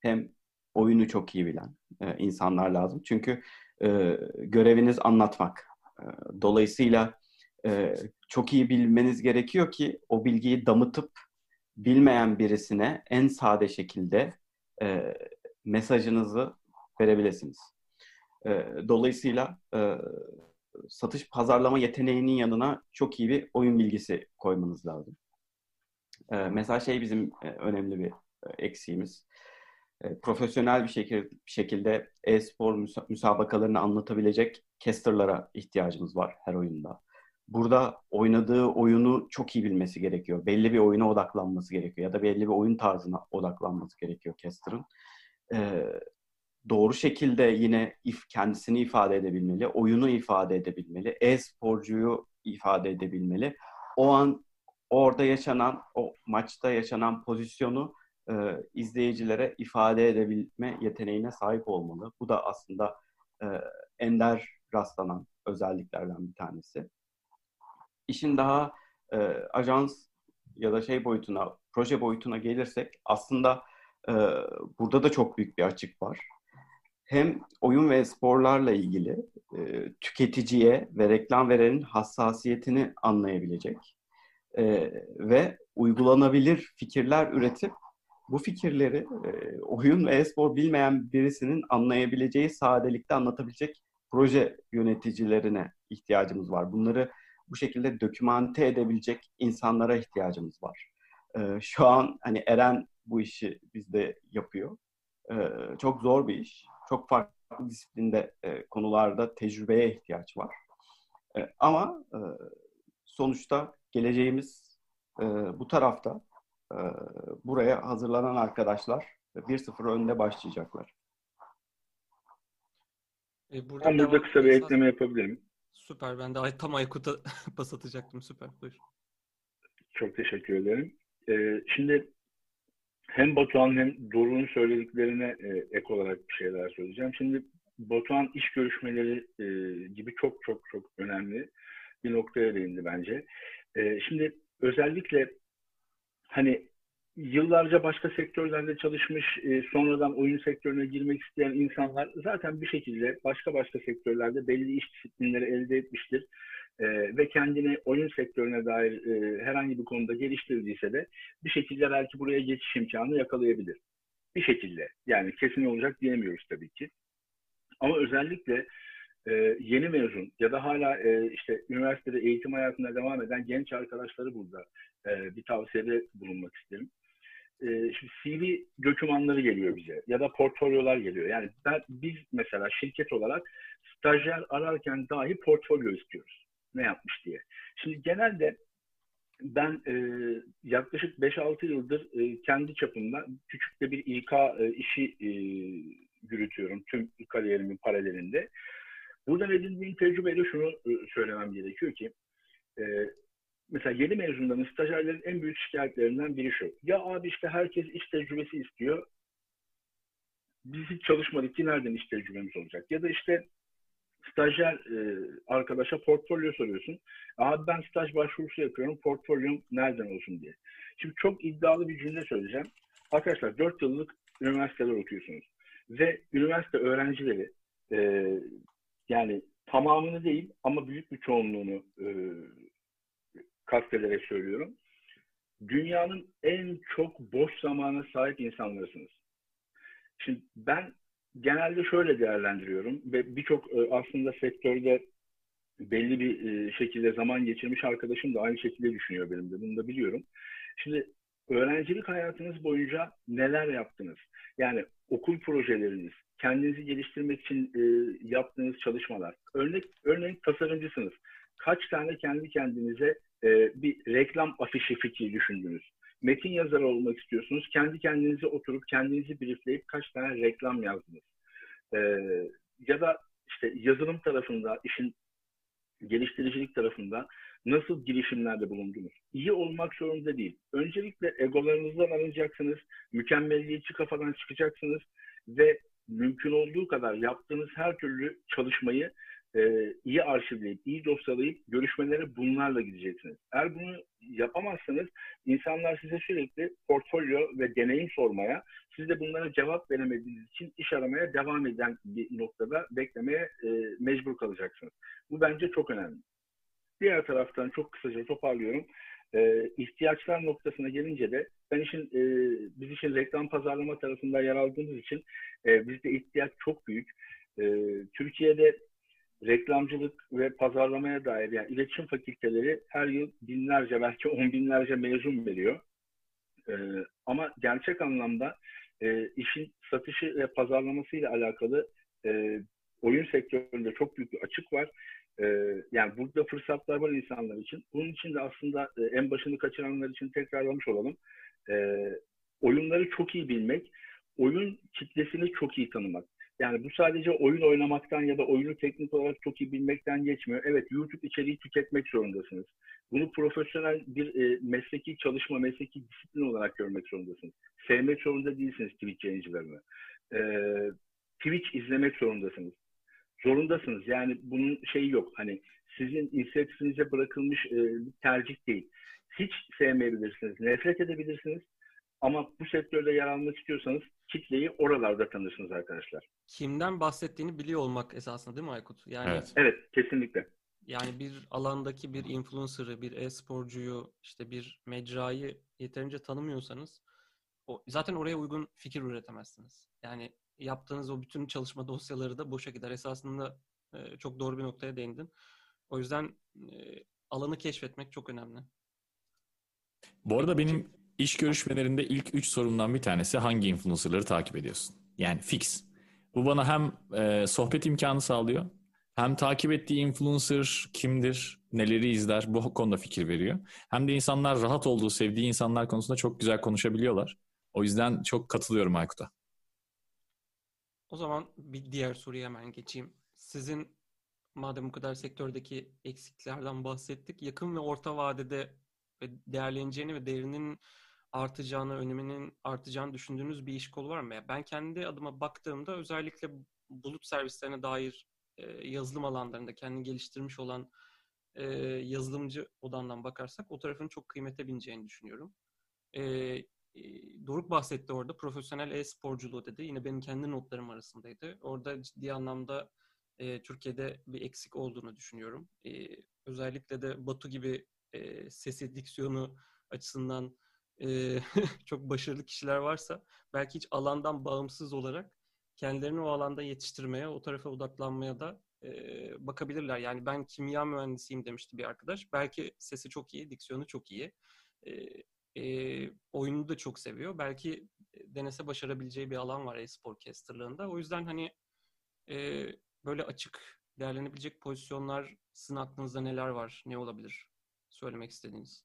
hem oyunu çok iyi bilen insanlar lazım. Çünkü göreviniz anlatmak. Dolayısıyla çok iyi bilmeniz gerekiyor ki o bilgiyi damıtıp bilmeyen birisine en sade şekilde mesajınızı verebilirsiniz. Dolayısıyla satış pazarlama yeteneğinin yanına çok iyi bir oyun bilgisi koymanız lazım. Mesela bizim önemli bir eksiğimiz. Profesyonel bir şekilde e-spor müsabakalarını anlatabilecek casterlara ihtiyacımız var her oyunda. Burada oynadığı oyunu çok iyi bilmesi gerekiyor. Belli bir oyuna odaklanması gerekiyor ya da belli bir oyun tarzına odaklanması gerekiyor caster'ın. Doğru şekilde yine kendisini ifade edebilmeli, oyunu ifade edebilmeli, e-sporcuyu ifade edebilmeli. O an orada yaşanan, o maçta yaşanan pozisyonu izleyicilere ifade edebilme yeteneğine sahip olmalı. Bu da aslında ender rastlanan özelliklerden bir tanesi. İşin daha ajans ya da boyutuna, proje boyutuna gelirsek aslında burada da çok büyük bir açık var. Hem oyun ve sporlarla ilgili tüketiciye ve reklam verenin hassasiyetini anlayabilecek ve uygulanabilir fikirler üretip bu fikirleri oyun ve e-spor bilmeyen birisinin anlayabileceği sadelikte anlatabilecek proje yöneticilerine ihtiyacımız var. Bunları bu şekilde dokümante edebilecek insanlara ihtiyacımız var. Şu an Eren bu işi bizde yapıyor. Çok zor bir iş. Çok farklı disiplinde konularda tecrübeye ihtiyaç var. Ama sonuçta geleceğimiz bu tarafta. Buraya hazırlanan arkadaşlar 1-0 önde başlayacaklar. Ben burada kısa bir ekleme yapabilirim. Süper. Ben de tam Aykut'a pas atacaktım. Süper. Buyur. Çok teşekkür ederim. Şimdi hem Batuhan hem Doruk'un söylediklerine ek olarak bir şeyler söyleyeceğim. Şimdi Batuhan iş görüşmeleri gibi çok önemli bir noktaya değindi bence. Şimdi özellikle yıllarca başka sektörlerde çalışmış, sonradan oyun sektörüne girmek isteyen insanlar zaten bir şekilde başka sektörlerde belli iş disiplinleri elde etmiştir. ve kendini oyun sektörüne dair herhangi bir konuda geliştirdiyse de bir şekilde belki buraya geçiş imkanı yakalayabilir. Bir şekilde, yani kesin olacak diyemiyoruz tabii ki. Ama özellikle yeni mezun ya da hala işte üniversitede eğitim hayatına devam eden genç arkadaşları burada bir tavsiyede bulunmak isterim. Şimdi CV dokümanları geliyor bize ya da portfolyolar geliyor. Yani biz mesela şirket olarak stajyer ararken dahi portfolyo istiyoruz. Ne yapmış diye. Şimdi genelde ben yaklaşık 5-6 yıldır kendi çapımda küçük de bir İK işi yürütüyorum tüm kariyerimin paralelinde. Buradan edindiğim tecrübeyle şunu söylemem gerekiyor ki mesela yeni mezunların, stajyerlerin en büyük şikayetlerinden biri şu. Ya abi işte herkes iş tecrübesi istiyor. Biz hiç çalışmadık ki nereden iş tecrübemiz olacak? Ya da işte stajyer arkadaşa portfolyo soruyorsun. Abi ben staj başvurusu yapıyorum, portfolyom nereden olsun diye. Şimdi çok iddialı bir cümle söyleyeceğim. Arkadaşlar 4 yıllık üniversiteler okuyorsunuz. Ve üniversite öğrencileri yani tamamını değil ama büyük bir çoğunluğunu kastederek söylüyorum. Dünyanın en çok boş zamana sahip insanlarsınız. Şimdi ben genelde şöyle değerlendiriyorum ve birçok aslında sektörde belli bir şekilde zaman geçirmiş arkadaşım da aynı şekilde düşünüyor benim de. Bunu da biliyorum. Şimdi öğrencilik hayatınız boyunca neler yaptınız? Yani okul projeleriniz, kendinizi geliştirmek için yaptığınız çalışmalar. Örneğin tasarımcısınız. Kaç tane kendi kendinize bir reklam afişi fikri düşündünüz? Metin yazarı olmak istiyorsunuz. Kendi kendinize oturup kendinizi briefleyip kaç tane reklam yazdınız? Ya da işte yazılım tarafında, işin geliştiricilik tarafında nasıl girişimlerde bulundunuz? İyi olmak zorunda değil. Öncelikle egolarınızdan arınacaksınız. Mükemmeliyetçi kafadan çıkacaksınız. Ve mümkün olduğu kadar yaptığınız her türlü çalışmayı iyi arşivleyip, iyi dosyalayıp görüşmelere bunlarla gideceksiniz. Eğer bunu yapamazsanız insanlar size sürekli portfolyo ve deneyim sormaya, siz de bunlara cevap veremediğiniz için iş aramaya devam eden bir noktada beklemeye mecbur kalacaksınız. Bu bence çok önemli. Diğer taraftan çok kısaca toparlıyorum. İhtiyaçlar noktasına gelince de ben biz için reklam pazarlama tarafında yer aldığımız için bizde ihtiyaç çok büyük. Türkiye'de reklamcılık ve pazarlamaya dair, yani iletişim fakülteleri her yıl binlerce, belki on binlerce mezun veriyor. Ama gerçek anlamda işin satışı ve pazarlamasıyla alakalı oyun sektöründe çok büyük bir açık var. Yani burada fırsatlar var insanlar için. Bunun için de aslında en başını kaçıranlar için tekrarlamış olalım. Oyunları çok iyi bilmek, oyun kitlesini çok iyi tanımak. Yani bu sadece oyun oynamaktan ya da oyunu teknik olarak çok iyi bilmekten geçmiyor. Evet, YouTube içeriği tüketmek zorundasınız. Bunu profesyonel bir mesleki çalışma, mesleki disiplin olarak görmek zorundasınız. Sevmek zorunda değilsiniz Twitch yayıncılarını. Twitch izlemek zorundasınız. Zorundasınız. Yani bunun şeyi yok. Hani sizin inisiyatifinize bırakılmış bir tercih değil. Hiç sevmeyebilirsiniz, nefret edebilirsiniz. Ama bu sektörde yer almak istiyorsanız kitleyi oralarda tanırsınız arkadaşlar. Kimden bahsettiğini biliyor olmak esasında, değil mi Aykut? Yani, evet, kesinlikle. Yani bir alandaki bir influencer'ı, bir e-sporcuyu, işte bir mecrayı yeterince tanımıyorsanız zaten oraya uygun fikir üretemezsiniz. Yani yaptığınız o bütün çalışma dosyaları da boşa gider. Esasında çok doğru bir noktaya değindin. O yüzden alanı keşfetmek çok önemli. Bu arada benim İş görüşmelerinde ilk 3 sorumdan bir tanesi hangi influencerları takip ediyorsun? Yani fix. Bu bana hem sohbet imkanı sağlıyor, hem takip ettiği influencer kimdir, neleri izler, bu konuda fikir veriyor. Hem de insanlar rahat olduğu, sevdiği insanlar konusunda çok güzel konuşabiliyorlar. O yüzden çok katılıyorum Aykut'a. O zaman bir diğer soruya hemen geçeyim. Sizin madem bu kadar sektördeki eksiklerden bahsettik, yakın ve orta vadede değerleneceğini ve değerinin artacağını, öneminin artacağını düşündüğünüz bir iş kolu var mı? Ben kendi adıma baktığımda özellikle bulut servislerine dair yazılım alanlarında kendini geliştirmiş olan yazılımcı odandan bakarsak o tarafın çok kıymete bineceğini düşünüyorum. Doruk bahsetti orada. Profesyonel e-sporculuğu dedi. Yine benim kendi notlarım arasındaydı. Orada ciddi anlamda Türkiye'de bir eksik olduğunu düşünüyorum. Özellikle de Batu gibi sesi, diksiyonu açısından çok başarılı kişiler varsa belki hiç alandan bağımsız olarak kendilerini o alanda yetiştirmeye, o tarafa odaklanmaya da bakabilirler. Yani ben kimya mühendisiyim demişti bir arkadaş. Belki sesi çok iyi, diksiyonu çok iyi. Oyunu da çok seviyor. Belki denese başarabileceği bir alan var e-sporcasterlığında. O yüzden hani böyle açık değerlenebilecek pozisyonlar, sizin aklınızda neler var? Ne olabilir? Söylemek istediğiniz.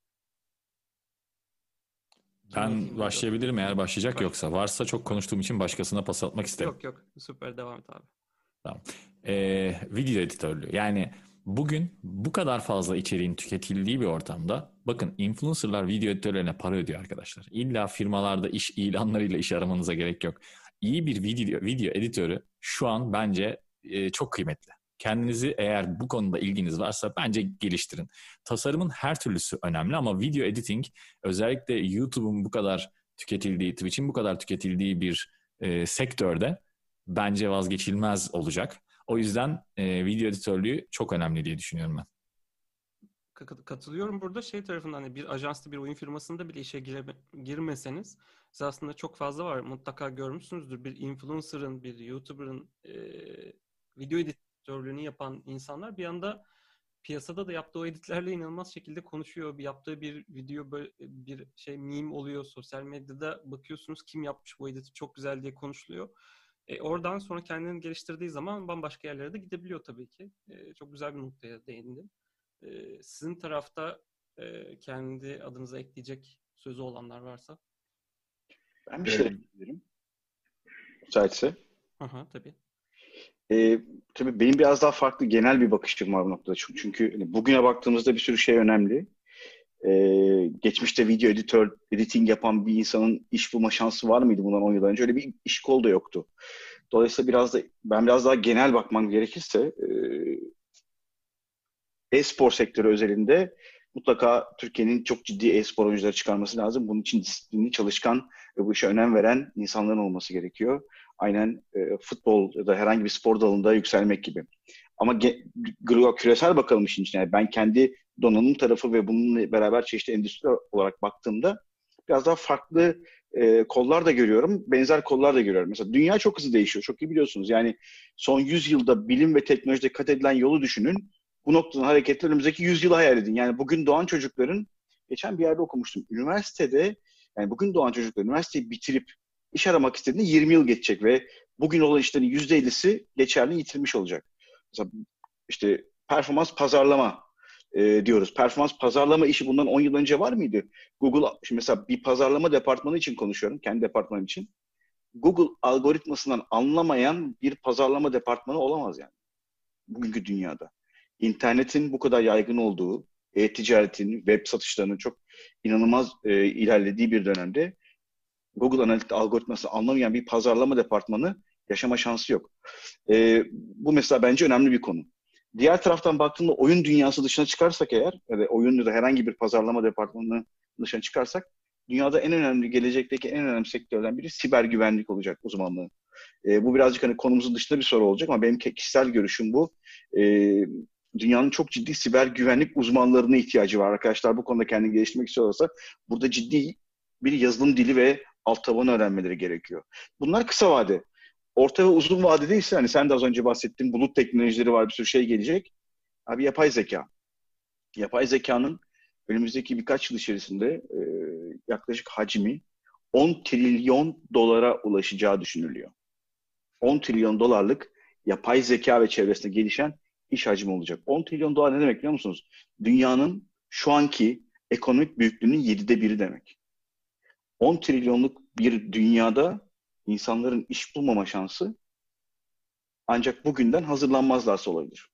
Ben başlayabilirim eğer başlayacak yoksa. Varsa çok konuştuğum için başkasına pas atmak isterim. Yok yok. Süper. Devam et abi. Tamam. Video editörlüğü. Yani bugün bu kadar fazla içeriğin tüketildiği bir ortamda bakın influencerlar video editörlerine para ödüyor arkadaşlar. İlla firmalarda iş ilanlarıyla iş aramanıza gerek yok. İyi bir video editörü şu an bence çok kıymetli. Kendinizi eğer bu konuda ilginiz varsa bence geliştirin. Tasarımın her türlüsü önemli ama video editing özellikle YouTube'un bu kadar tüketildiği, Twitch'in bu kadar tüketildiği bir sektörde bence vazgeçilmez olacak. O yüzden video editörlüğü çok önemli diye düşünüyorum ben. Katılıyorum burada şey tarafından hani bir ajansta bir oyun firmasında bile işe girmeseniz siz aslında çok fazla var. Mutlaka görmüşsünüzdür. Bir influencer'ın, bir YouTuber'ın video editörlüğünü yapan insanlar bir anda piyasada da yaptığı o editlerle inanılmaz şekilde konuşuyor. Yaptığı bir video böyle bir şey meme oluyor. Sosyal medyada bakıyorsunuz kim yapmış bu editi çok güzel diye konuşuluyor. Oradan sonra kendini geliştirdiği zaman bambaşka yerlere de gidebiliyor tabii ki. Çok güzel bir noktaya değindim. Sizin tarafta kendi adınıza ekleyecek sözü olanlar varsa. Ben bir şey ekleyebilirim. Müsaitse. Aha, tabii. Tabii benim biraz daha farklı genel bir bakışım var bu noktada. Çünkü bugüne baktığımızda bir sürü şey önemli. Geçmişte video editing yapan bir insanın iş bulma şansı var mıydı bundan 10 yıl önce? Öyle bir iş kolu da yoktu. Dolayısıyla ben biraz daha genel bakmam gerekirse e-spor sektörü özelinde mutlaka Türkiye'nin çok ciddi e-spor oyuncuları çıkarması lazım. Bunun için disiplinli, çalışkan ve bu işe önem veren insanların olması gerekiyor. Aynen futbol ya da herhangi bir spor dalında yükselmek gibi. Ama küresel bakalım işin içine. Yani ben kendi donanım tarafı ve bununla beraber çeşitli endüstriler olarak baktığımda biraz daha farklı kollar da görüyorum, benzer kollar da görüyorum. Mesela dünya çok hızlı değişiyor, çok iyi biliyorsunuz. Yani son 100 yılda bilim ve teknolojide kat edilen yolu düşünün. Bu noktadan hareketle önümüzdeki 100 yılı hayal edin. Yani bugün doğan çocukların, geçen bir yerde okumuştum, üniversitede, yani bugün doğan çocuklar üniversiteyi bitirip iş aramak istediğinde 20 yıl geçecek ve bugün olan işlerin %50'si geçerli yitirmiş olacak. Mesela işte performans pazarlama diyoruz. Performans pazarlama işi bundan 10 yıl önce var mıydı? Google, şimdi mesela bir pazarlama departmanı için konuşuyorum, kendi departmanım için. Google algoritmasından anlamayan bir pazarlama departmanı olamaz yani. Bugünkü dünyada. İnternetin bu kadar yaygın olduğu, ticaretin, web satışlarının çok inanılmaz ilerlediği bir dönemde Google Analytics algoritmasını anlamayan bir pazarlama departmanı yaşama şansı yok. Bu mesela bence önemli bir konu. Diğer taraftan baktığımda oyun dünyası dışına çıkarsak eğer, ya da oyunda da herhangi bir pazarlama departmanının dışına çıkarsak, dünyada en önemli, gelecekteki en önemli sektörlerden biri siber güvenlik olacak uzmanlığı. Bu birazcık hani konumuzun dışında bir soru olacak ama benim kişisel görüşüm bu. Dünyanın çok ciddi siber güvenlik uzmanlarına ihtiyacı var. Arkadaşlar bu konuda kendini geliştirmek istiyorlarsa burada ciddi bir yazılım dili ve alt tabanı öğrenmeleri gerekiyor. Bunlar kısa vade. Orta ve uzun vadede ise hani sen de az önce bahsettin bulut teknolojileri var bir sürü şey gelecek. Abi yapay zeka. Yapay zekanın önümüzdeki birkaç yıl içerisinde yaklaşık hacmi 10 trilyon dolara ulaşacağı düşünülüyor. 10 trilyon dolarlık yapay zeka ve çevresinde gelişen iş hacmi olacak. 10 trilyon dolar ne demek biliyor musunuz? Dünyanın şu anki ekonomik büyüklüğünün 1/7 demek. 10 trilyonluk bir dünyada insanların iş bulmama şansı ancak bugünden hazırlanmazlarsa olabilir.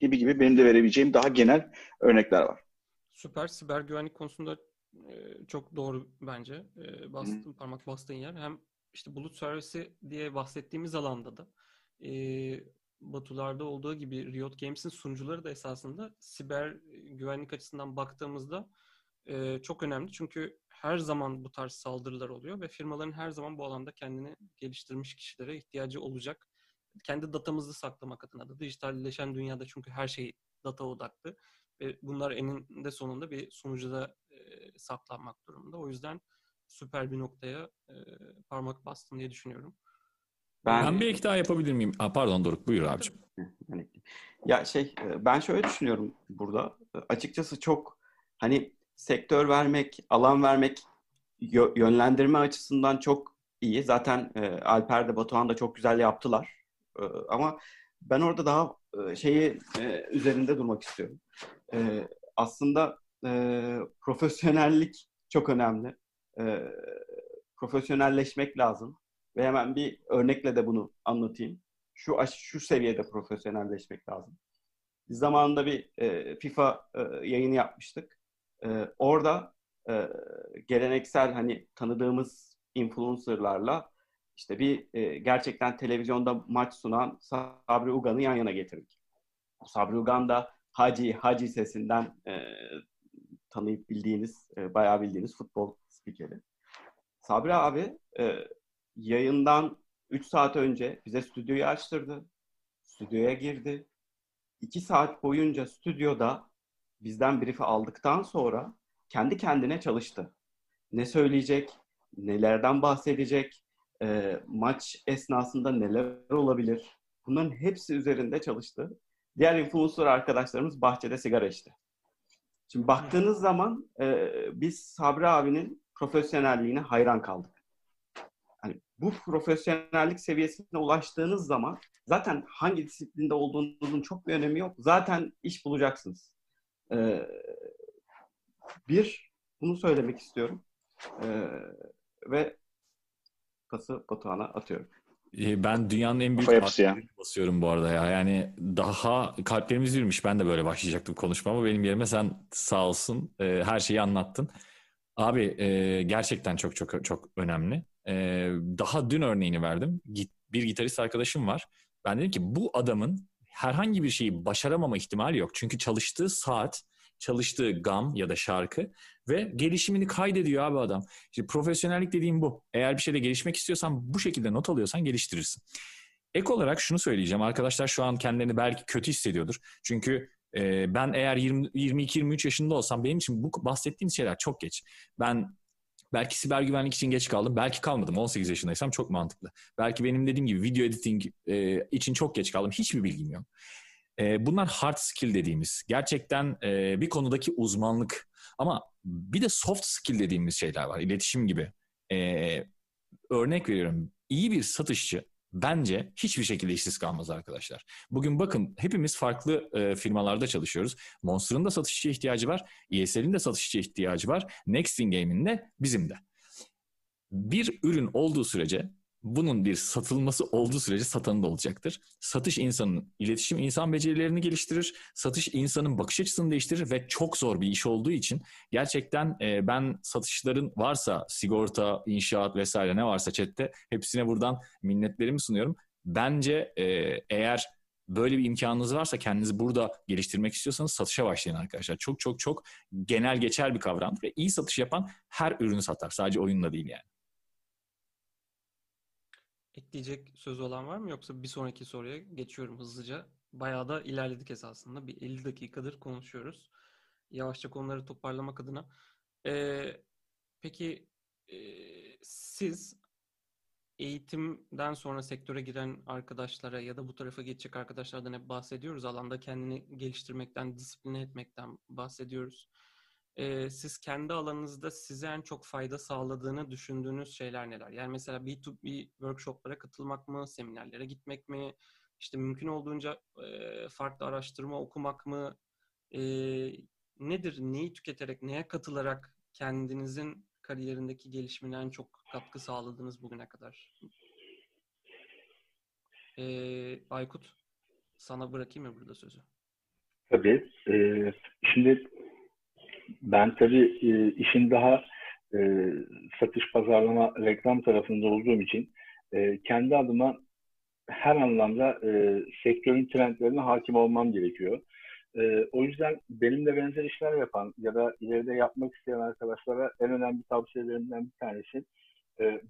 Gibi benim de verebileceğim daha genel örnekler var. Süper. Siber güvenlik konusunda çok doğru bence. Parmak bastığın yer. Hem işte bulut servisi diye bahsettiğimiz alanda da Batu'larda olduğu gibi Riot Games'in sunucuları da esasında siber güvenlik açısından baktığımızda çok önemli. Çünkü her zaman bu tarz saldırılar oluyor ve firmaların her zaman bu alanda kendini geliştirmiş kişilere ihtiyacı olacak. kendi datamızı saklamak adına da dijitalleşen dünyada çünkü her şey data odaklı ve bunlar eninde sonunda bir sonucu da saklanmak durumunda. O yüzden süper bir noktaya parmak bastım diye düşünüyorum. Ben bir iki daha yapabilir miyim? Aa, pardon Doruk, buyur abiciğim. Ya ben şöyle düşünüyorum burada. Açıkçası çok hani sektör vermek, alan vermek, yönlendirme açısından çok iyi. Zaten Alper de Batuhan da çok güzel yaptılar. Ama ben orada daha üzerinde durmak istiyorum. Aslında profesyonellik çok önemli. Profesyonelleşmek lazım. Ve hemen bir örnekle de bunu anlatayım. Şu seviyede profesyonelleşmek lazım. Biz zamanında bir FIFA yayını yapmıştık. Orada geleneksel hani tanıdığımız influencerlarla işte bir gerçekten televizyonda maç sunan Sabri Ugan'ı yan yana getirdik. Sabri Ugan da Hacı sesinden tanıyıp bildiğiniz, bayağı bildiğiniz futbol spikeri. Sabri abi yayından 3 saat önce bize stüdyoyu açtırdı. Stüdyoya girdi. 2 saat boyunca stüdyoda bizden brief'i aldıktan sonra kendi kendine çalıştı. Ne söyleyecek, nelerden bahsedecek, maç esnasında neler olabilir. Bunların hepsi üzerinde çalıştı. Diğer influencer arkadaşlarımız bahçede sigara içti. Şimdi baktığınız zaman biz Sabri abinin profesyonelliğine hayran kaldık. Bu profesyonellik seviyesine ulaştığınız zaman zaten hangi disiplinde olduğunuzun çok bir önemi yok. Zaten iş bulacaksınız. Bunu söylemek istiyorum. Ve pası Batuhan'a atıyorum. Ben dünyanın en büyük hatlarını basıyorum bu arada ya. Yani daha kalplerimiz yürümüş. Ben de böyle başlayacaktım konuşmama. Benim yerime sen sağ olsun her şeyi anlattın. Abi gerçekten çok çok çok önemli. Daha dün örneğini verdim. Bir gitarist arkadaşım var. Ben dedim ki bu adamın herhangi bir şeyi başaramama ihtimali yok. Çünkü çalıştığı saat, çalıştığı gam ya da şarkı ve gelişimini kaydediyor abi adam. İşte profesyonellik dediğim bu. Eğer bir şeyde gelişmek istiyorsan bu şekilde not alıyorsan geliştirirsin. Ek olarak şunu söyleyeceğim. Arkadaşlar şu an kendilerini belki kötü hissediyordur. Çünkü ben eğer 22-23 yaşında olsam benim için bu bahsettiğim şeyler çok geç. Ben belki siber güvenlik için geç kaldım. Belki kalmadım. 18 yaşındaysam çok mantıklı. Belki benim dediğim gibi video editing için çok geç kaldım. Hiçbir bilgim yok. Bunlar hard skill dediğimiz. Gerçekten bir konudaki uzmanlık. Ama bir de soft skill dediğimiz şeyler var. İletişim gibi. Örnek veriyorum. İyi bir satışçı bence hiçbir şekilde işsiz kalmaz arkadaşlar. Bugün bakın hepimiz farklı firmalarda çalışıyoruz. Monster'ın da satışçıya ihtiyacı var. ESL'in de satışçıya ihtiyacı var. Next in Game'in de bizim de. Bir ürün olduğu sürece bunun bir satılması olduğu sürece satanı da olacaktır. Satış insanın iletişim insan becerilerini geliştirir. Satış insanın bakış açısını değiştirir ve çok zor bir iş olduğu için gerçekten ben satışların varsa sigorta, inşaat vesaire ne varsa chatte hepsine buradan minnetlerimi sunuyorum. Bence eğer böyle bir imkanınız varsa kendinizi burada geliştirmek istiyorsanız satışa başlayın arkadaşlar. Çok çok çok genel geçer bir kavramdır ve iyi satış yapan her ürünü satar. Sadece oyunla değil yani. Ekleyecek söz olan var mı? Yoksa bir sonraki soruya geçiyorum hızlıca. Bayağı da ilerledik esasında. Bir 50 dakikadır konuşuyoruz. Yavaşça konuları toparlamak adına. Peki siz eğitimden sonra sektöre giren arkadaşlara ya da bu tarafa geçecek arkadaşlardan hep bahsediyoruz. Alanda kendini geliştirmekten, disipline etmekten bahsediyoruz. Siz kendi alanınızda size en çok fayda sağladığını düşündüğünüz şeyler neler? Yani mesela B2B workshoplara katılmak mı, seminerlere gitmek mi, işte mümkün olduğunca farklı araştırma okumak mı? Nedir, neyi tüketerek, neye katılarak kendinizin kariyerindeki gelişimine en çok katkı sağladınız bugüne kadar? Aykut, sana bırakayım mı burada sözü? Tabii. Şimdi ben tabii işin daha satış, pazarlama, reklam tarafında olduğum için kendi adıma her anlamda sektörün trendlerine hakim olmam gerekiyor. O yüzden benimle benzer işler yapan ya da ileride yapmak isteyen arkadaşlara en önemli tavsiyelerimden bir tanesi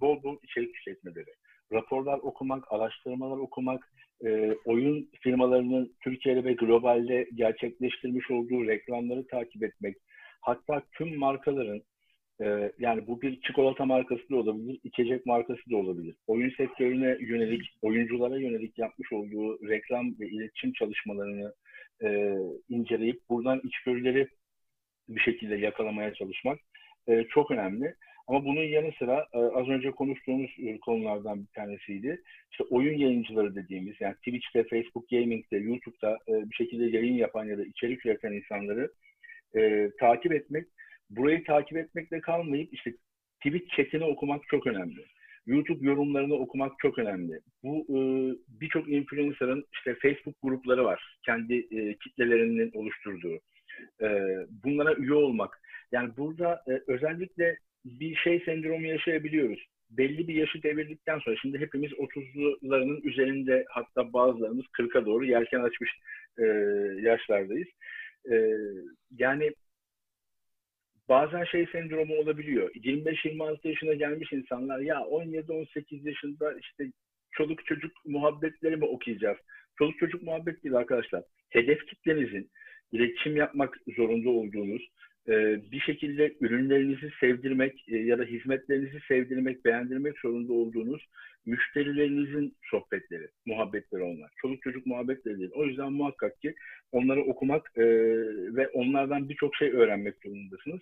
bol bol içerik tüketmeleri. raporlar okumak, araştırmalar okumak, oyun firmalarının Türkiye'de ve globalde gerçekleştirmiş olduğu reklamları takip etmek, hatta tüm markaların, yani bu bir çikolata markası da olabilir, içecek markası da olabilir, oyun sektörüne yönelik, oyunculara yönelik yapmış olduğu reklam ve iletişim çalışmalarını inceleyip buradan içgörüleri bir şekilde yakalamaya çalışmak çok önemli. Ama bunun yanı sıra az önce konuştuğumuz konulardan bir tanesiydi. İşte oyun yayıncıları dediğimiz, yani Twitch'te, Facebook Gaming'de, YouTube'da bir şekilde yayın yapan ya da içerik üreten insanları takip etmek. Burayı takip etmekle kalmayıp işte Twitch chat'ini okumak çok önemli. YouTube yorumlarını okumak çok önemli. Bu birçok influencer'ın işte Facebook grupları var. Kendi kitlelerinin oluşturduğu. Bunlara üye olmak. Yani burada özellikle bir şey sendromu yaşayabiliyoruz. Belli bir yaşı devirdikten sonra, şimdi hepimiz 30'lularının üzerinde, hatta bazılarımız 40'a doğru yelken açmış yaşlardayız. Yani bazen şey sendromu olabiliyor. 25-26 yaşına gelmiş insanlar, ya 17-18 yaşında işte çoluk çocuk muhabbetleri mi okuyacağız? Çoluk çocuk muhabbet değil arkadaşlar. Hedef kitlenizin iletişim yapmak zorunda olduğunuz, bir şekilde ürünlerinizi sevdirmek ya da hizmetlerinizi sevdirmek, beğendirmek zorunda olduğunuz müşterilerinizin sohbetleri, muhabbetleri onlar. Çoluk çocuk muhabbetleri değil. O yüzden muhakkak ki onları okumak ve onlardan birçok şey öğrenmek durumundasınız.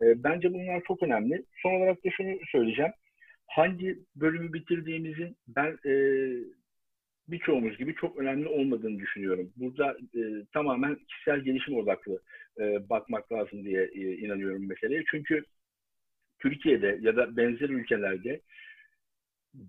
Bence bunlar çok önemli. Son olarak da şunu söyleyeceğim. Hangi bölümü bitirdiğimizin ben birçoğumuz gibi çok önemli olmadığını düşünüyorum. Burada tamamen kişisel gelişim odaklı bakmak lazım diye inanıyorum meseleye. Çünkü Türkiye'de ya da benzer ülkelerde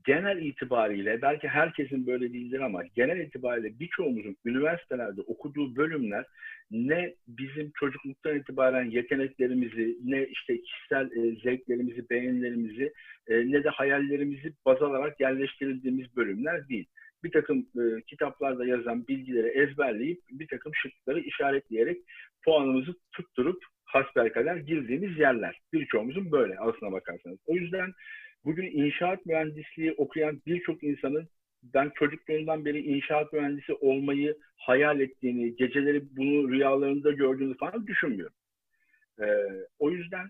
genel itibariyle, belki herkesin böyle değildir ama genel itibariyle birçoğumuzun üniversitelerde okuduğu bölümler ne bizim çocukluktan itibaren yeteneklerimizi, ne işte kişisel zevklerimizi, beğenilerimizi, ne de hayallerimizi baz alarak yerleştirildiğimiz bölümler değil. Bir takım kitaplarda yazan bilgileri ezberleyip, bir takım şıkları işaretleyerek puanımızı tutturup hasbelkader girdiğimiz yerler. Birçoğumuzun böyle aslına bakarsanız. O yüzden bugün inşaat mühendisliği okuyan birçok insanın, ben çocukluğundan beri inşaat mühendisi olmayı hayal ettiğini, geceleri bunu rüyalarında gördüğünü falan düşünmüyorum. O yüzden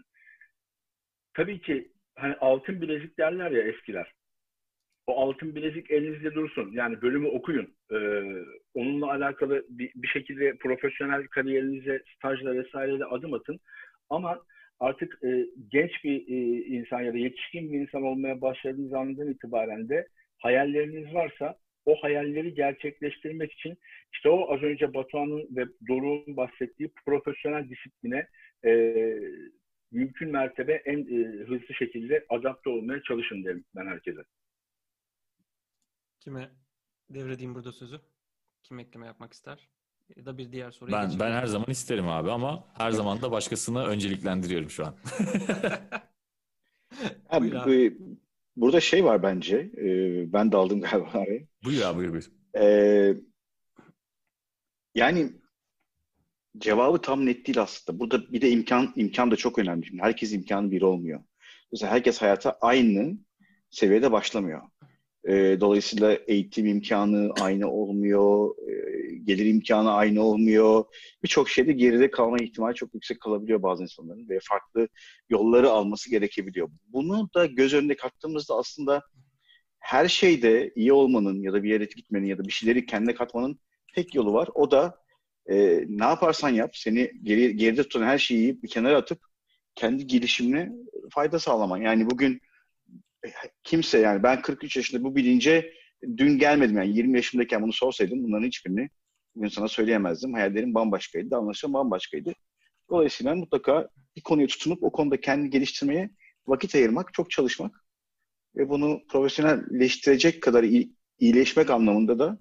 tabii ki hani altın bilezik derler ya eskiler. O altın bilezik elinizde dursun. Yani bölümü okuyun. Onunla alakalı bir şekilde profesyonel kariyerinize, stajla vesaireyle adım atın. Ama artık genç bir insan ya da yetişkin bir insan olmaya başladığınız andan itibaren de hayalleriniz varsa o hayalleri gerçekleştirmek için işte o az önce Batuhan'ın ve Doruk'un bahsettiği profesyonel disipline mümkün mertebe en hızlı şekilde adapte olmaya çalışın derim ben herkese. Kime devredeyim burada sözü? Kim ekleme yapmak ister? Ya da bir diğer soruyu geçelim. Ben her zaman isterim abi, ama her zaman da başkasını önceliklendiriyorum şu an. Abi, abi. Burada şey var bence. Ben daldım galiba araya. Buyur abi, buyur. Yani cevabı tam net değil aslında. Burada bir de imkan da çok önemli. Şimdi herkes imkanı biri olmuyor. Mesela herkes hayata aynı seviyede başlamıyor. Dolayısıyla eğitim imkanı aynı olmuyor, gelir imkanı aynı olmuyor. Birçok şeyde geride kalma ihtimali çok yüksek kalabiliyor bazı insanların ve farklı yolları alması gerekebiliyor. Bunu da göz önüne kattığımızda aslında her şeyde iyi olmanın ya da bir yere gitmenin ya da bir şeyleri kendine katmanın tek yolu var. O da ne yaparsan yap, seni geride tutan her şeyi bir kenara atıp kendi gelişimine fayda sağlaman. Yani bugün kimse, yani ben 43 yaşında bu bilince dün gelmedim. Yani 20 yaşımdayken bunu sorsaydım bunların hiçbirini bugün sana söyleyemezdim. Hayallerim bambaşkaydı, davranışlarım bambaşkaydı. Dolayısıyla mutlaka bir konuya tutunup o konuda kendini geliştirmeye vakit ayırmak, çok çalışmak ve bunu profesyonelleştirecek kadar iyileşmek anlamında da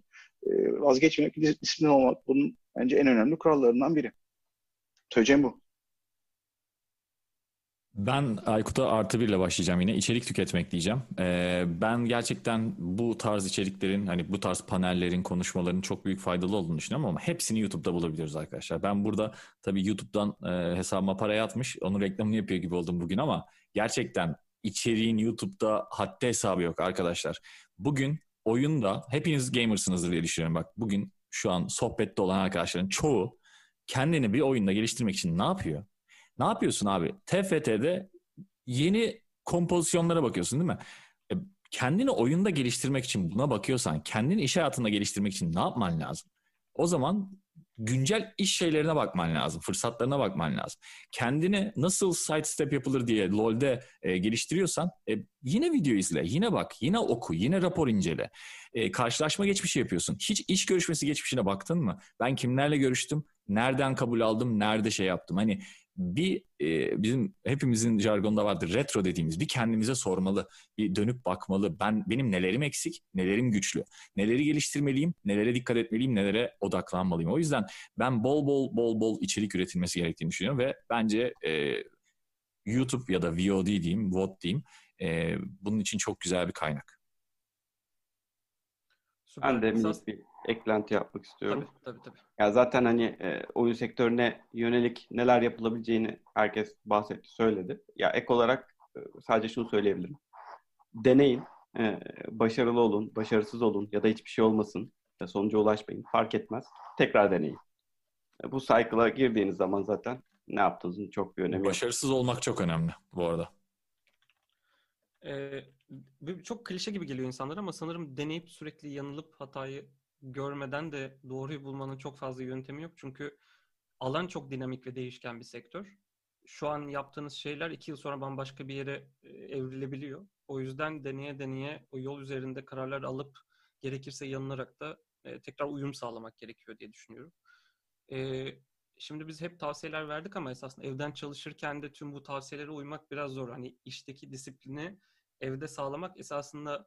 vazgeçmemek, disiplin olmak bunun bence en önemli kurallarından biri. Söyleyeceğim bu. Ben Aykut'a +1 başlayacağım yine. İçerik tüketmek diyeceğim. Ben gerçekten bu tarz içeriklerin, hani bu tarz panellerin, konuşmaların çok büyük faydalı olduğunu düşünüyorum ama hepsini YouTube'da bulabiliyoruz arkadaşlar. Ben burada tabii YouTube'dan hesabıma para yatmış, onun reklamını yapıyor gibi oldum bugün ama gerçekten içeriğin YouTube'da haddi hesabı yok arkadaşlar. bugün oyunda hepiniz gamersınızdır diye düşünüyorum. Bak bugün şu an sohbette olan arkadaşların çoğu kendini bir oyunda geliştirmek için ne yapıyor? Ne yapıyorsun abi? TFT'de yeni kompozisyonlara bakıyorsun değil mi? Kendini oyunda geliştirmek için buna bakıyorsan, kendini iş hayatında geliştirmek için ne yapman lazım? O zaman güncel iş şeylerine bakman lazım, fırsatlarına bakman lazım. Kendini nasıl sidestep yapılır diye LoL'de geliştiriyorsan yine video izle, yine bak, yine oku, yine rapor incele. Karşılaşma geçmişi yapıyorsun. Hiç iş görüşmesi geçmişine baktın mı? Ben kimlerle görüştüm, nereden kabul aldım, nerede şey yaptım? Hani bir bizim hepimizin jargonda vardır retro dediğimiz, bir kendimize sormalı, bir dönüp bakmalı. Benim nelerim eksik, nelerim güçlü, neleri geliştirmeliyim, nelere dikkat etmeliyim, nelere odaklanmalıyım. O yüzden ben bol bol içerik üretilmesi gerektiğini düşünüyorum ve bence YouTube ya da VOD diyeyim, bunun için çok güzel bir kaynak. Ben de minik bir eklenti yapmak istiyorum. Tabii. Ya zaten hani oyun sektörüne yönelik neler yapılabileceğini herkes bahsetti, söyledi. Ya ek olarak sadece şunu söyleyebilirim. Deneyin, başarılı olun, başarısız olun ya da hiçbir şey olmasın, sonuca ulaşmayın, fark etmez. Tekrar deneyin. Bu cycle'a girdiğiniz zaman zaten ne yaptığınızın çok bir önemi Başarısız yok. Olmak çok önemli bu arada. Çok klişe gibi geliyor insanlara ama sanırım deneyip sürekli yanılıp hatayı görmeden de doğruyu bulmanın çok fazla yöntemi yok. Çünkü alan çok dinamik ve değişken bir sektör. Şu an yaptığınız şeyler 2 yıl sonra bambaşka bir yere evrilebiliyor. O yüzden deneye o yol üzerinde kararlar alıp gerekirse yanılarak da tekrar uyum sağlamak gerekiyor diye düşünüyorum. Şimdi biz hep tavsiyeler verdik ama esasında evden çalışırken de tüm bu tavsiyelere uymak biraz zor. Hani işteki disiplini evde sağlamak esasında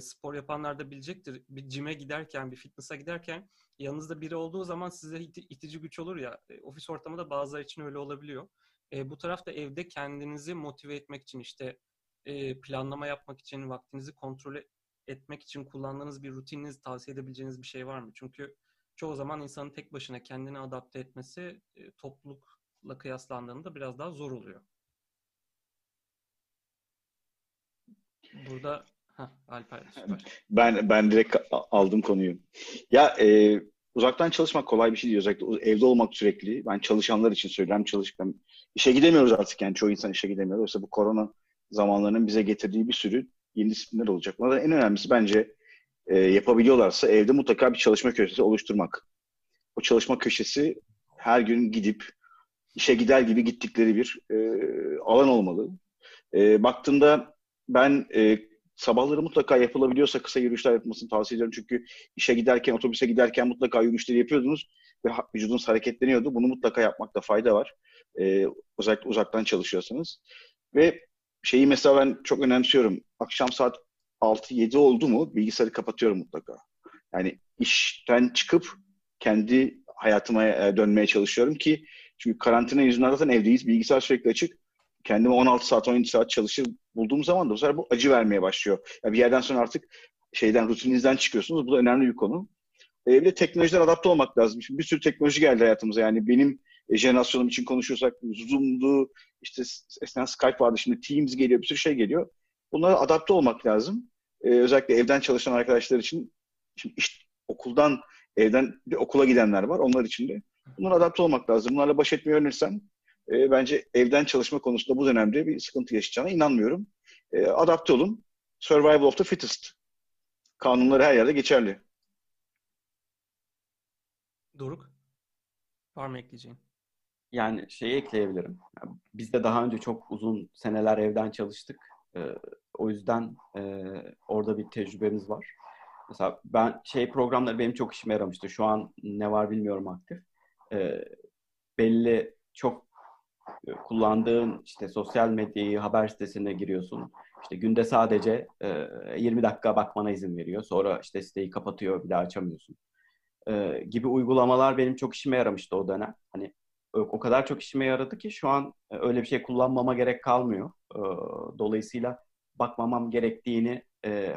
spor yapanlar da bilecektir. Bir cime giderken, bir fitness'a giderken yanınızda biri olduğu zaman size itici güç olur ya. Ofis ortamı da bazıları için öyle olabiliyor. Bu tarafta evde kendinizi motive etmek için işte planlama yapmak için, vaktinizi kontrol etmek için kullandığınız bir rutininiz, tavsiye edebileceğiniz bir şey var mı? Çünkü çoğu zaman insanın tek başına kendini adapte etmesi toplulukla kıyaslandığında biraz daha zor oluyor. Burada Alper süper. Ben direkt aldım konuyu. Ya uzaktan çalışmak kolay bir şey değil. Özellikle evde olmak sürekli. Ben çalışanlar için söylüyorum. İşe gidemiyoruz artık yani. Çoğu insan işe gidemiyor. Oysa bu korona zamanlarının bize getirdiği bir sürü yeni disiplinler olacak. Bunlardan en önemlisi bence yapabiliyorlarsa evde mutlaka bir çalışma köşesi oluşturmak. O çalışma köşesi her gün gidip işe gider gibi gittikleri bir alan olmalı. Baktığımda ben sabahları mutlaka yapılabiliyorsa kısa yürüyüşler yapılmasını tavsiye ediyorum. Çünkü işe giderken, otobüse giderken mutlaka yürüyüşleri yapıyordunuz ve vücudunuz hareketleniyordu. Bunu mutlaka yapmakta fayda var. Özellikle uzaktan çalışıyorsanız. Ve şeyi mesela ben çok önemsiyorum. Akşam saat 6-7 oldu mu bilgisayarı kapatıyorum mutlaka. Yani işten çıkıp kendi hayatıma dönmeye çalışıyorum ki çünkü karantina yüzünden zaten evdeyiz. Bilgisayar sürekli açık. Kendime 16 saat, 17 saat çalışır bulduğum zaman da bu sefer bu acı vermeye başlıyor. Yani bir yerden sonra artık rutininizden çıkıyorsunuz. Bu da önemli bir konu. Bir de teknolojiden adapte olmak lazım. Şimdi bir sürü teknoloji geldi hayatımıza. Yani benim jenerasyonum için konuşuyorsak Zoom'du, eskiden Skype vardı, şimdi Teams geliyor, bir sürü şey geliyor. Bunlara adapte olmak lazım. Özellikle evden çalışan arkadaşlar için, şimdi okuldan, evden bir okula gidenler var, onlar için de. Bunlara adapte olmak lazım. Bunlarla baş etmeyi öğrenirsen, bence evden çalışma konusunda bu dönemde bir sıkıntı yaşayacağına inanmıyorum. Adapte olun. Survival of the fittest. Kanunları her yerde geçerli. Doruk, var mı ekleyeceğin? Yani şeyi ekleyebilirim. Biz de daha önce çok uzun seneler evden çalıştık. O yüzden orada bir tecrübemiz var. Mesela ben programları benim çok işime yaramıştı. Şu an ne var bilmiyorum aktif. Belli çok kullandığın sosyal medyayı, haber sitesine giriyorsun. Günde sadece 20 dakika bakmana izin veriyor. Sonra siteyi kapatıyor, bir daha açamıyorsun. Gibi uygulamalar benim çok işime yaramıştı o dönem. Hani o kadar çok işime yaradı ki şu an öyle bir şey kullanmama gerek kalmıyor. Dolayısıyla bakmamam gerektiğini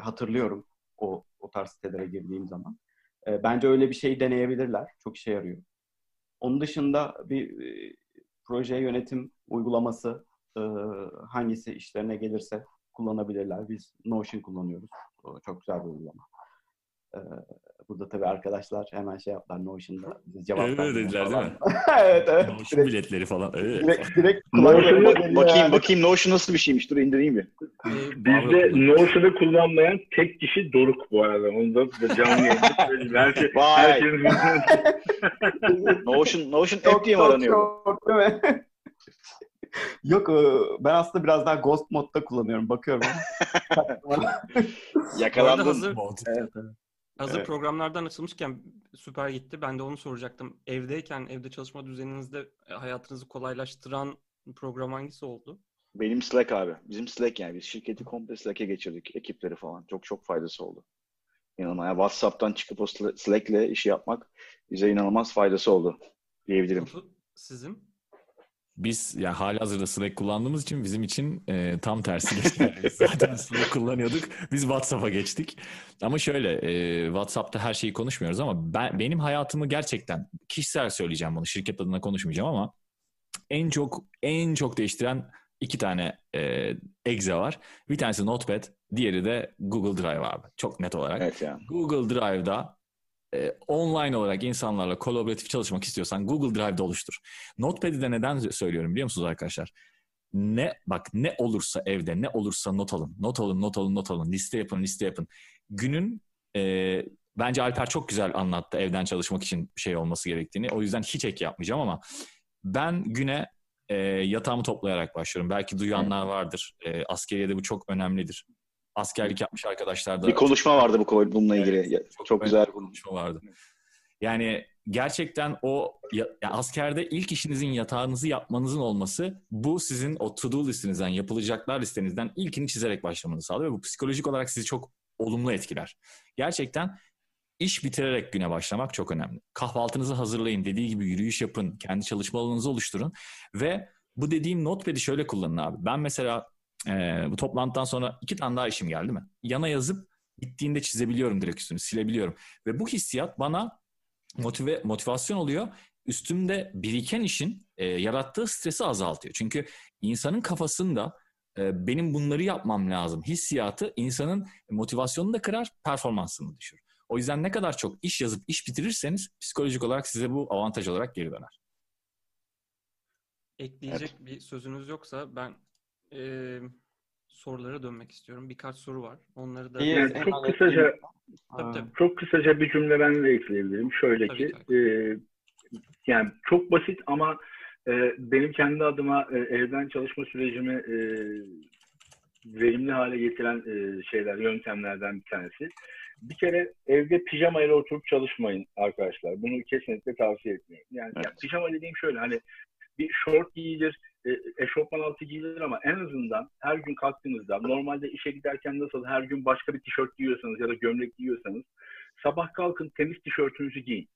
hatırlıyorum o tarz sitelere girdiğim zaman. Bence öyle bir şey deneyebilirler. Çok işe yarıyor. Onun dışında bir proje yönetim uygulaması hangisi işlerine gelirse kullanabilirler. Biz Notion kullanıyoruz. Çok güzel bir uygulama. Burada tabii arkadaşlar hemen şey yaptılar, Notion'da cevaplar. Evet dediler değil mi? Evet evet. Notion direkt, biletleri falan. Evet. Direkt bakayım Notion nasıl bir şeymiş, dur indireyim bir. Bizde Notion'u kullanmayan tek kişi Doruk bu arada. Onu da canlı yayınlık. Vay! Notion app diye mi aranıyor? Çok değil mi? Yok, ben aslında biraz daha ghost modda kullanıyorum. Bakıyorum. Yakalandım. Hazır programlardan açılmışken süper gitti. Ben de onu soracaktım. Evde çalışma düzeninizde hayatınızı kolaylaştıran program hangisi oldu? Benim Slack abi. Bizim Slack yani. Biz şirketi komple Slack'e geçirdik. Ekipleri falan. Çok çok faydası oldu. İnanılmaz. Yani WhatsApp'tan çıkıp o Slack'le işi yapmak bize inanılmaz faydası oldu diyebilirim. Sizin? Biz yani halihazırda Slack kullandığımız için bizim için tam tersi geçti. Zaten Slack kullanıyorduk. Biz WhatsApp'a geçtik. Ama şöyle WhatsApp'ta her şeyi konuşmuyoruz ama benim hayatımı gerçekten kişisel söyleyeceğim bunu. Şirket adına konuşmayacağım ama en çok değiştiren iki tane Exe var. Bir tanesi Notepad, diğeri de Google Drive abi. Çok net olarak. Evet yani. Google Drive'da online olarak insanlarla kolaboratif çalışmak istiyorsan Google Drive'da oluştur. Notepad'i de neden söylüyorum biliyor musunuz arkadaşlar? Ne olursa evde, ne olursa not alın. Not alın. Liste yapın. Günün bence Alper çok güzel anlattı evden çalışmak için şey olması gerektiğini. O yüzden hiç ek yapmayacağım ama ben güne yatağımı toplayarak başlıyorum. Belki duyanlar vardır. Askeriyede bu çok önemlidir. Askerlik yapmış arkadaşlar da. Bir konuşma vardı bununla ilgili. Evet, çok güzel bir konuşma vardı. Yani gerçekten askerde ilk işinizin yatağınızı yapmanızın olması, bu sizin o to-do listinizden, yapılacaklar listenizden ilkini çizerek başlamanızı sağlıyor. Ve bu psikolojik olarak sizi çok olumlu etkiler. Gerçekten iş bitirerek güne başlamak çok önemli. Kahvaltınızı hazırlayın, dediği gibi yürüyüş yapın, kendi çalışma alanınızı oluşturun. Ve bu dediğim Notepad'i şöyle kullanın abi. Ben mesela bu toplantıdan sonra 2 tane daha işim geldi mi? Yana yazıp bittiğinde çizebiliyorum direkt üstünü, silebiliyorum. Ve bu hissiyat bana motivasyon oluyor. Üstümde biriken işin yarattığı stresi azaltıyor. Çünkü insanın kafasında benim bunları yapmam lazım hissiyatı insanın motivasyonunu da kırar, performansını düşürür. O yüzden ne kadar çok iş yazıp iş bitirirseniz psikolojik olarak size bu avantaj olarak geri döner. Ekleyecek bir sözünüz yoksa ben sorulara dönmek istiyorum. Birkaç soru var. Onları da çok kısaca bir cümle ben de ekleyebilirim. Şöyle tabii, ki yani çok basit ama benim kendi adıma evden çalışma sürecimi verimli hale getiren yöntemlerden bir tanesi. Bir kere evde pijamayla oturup çalışmayın arkadaşlar. Bunu kesinlikle tavsiye etmiyorum. Yani, evet. Yani pijama dediğim şöyle, hani bir şort giyilir, eşofman altı giyilir ama en azından her gün kalktığınızda, normalde işe giderken nasıl her gün başka bir tişört giyiyorsanız ya da gömlek giyiyorsanız, sabah kalkın temiz tişörtünüzü giyin.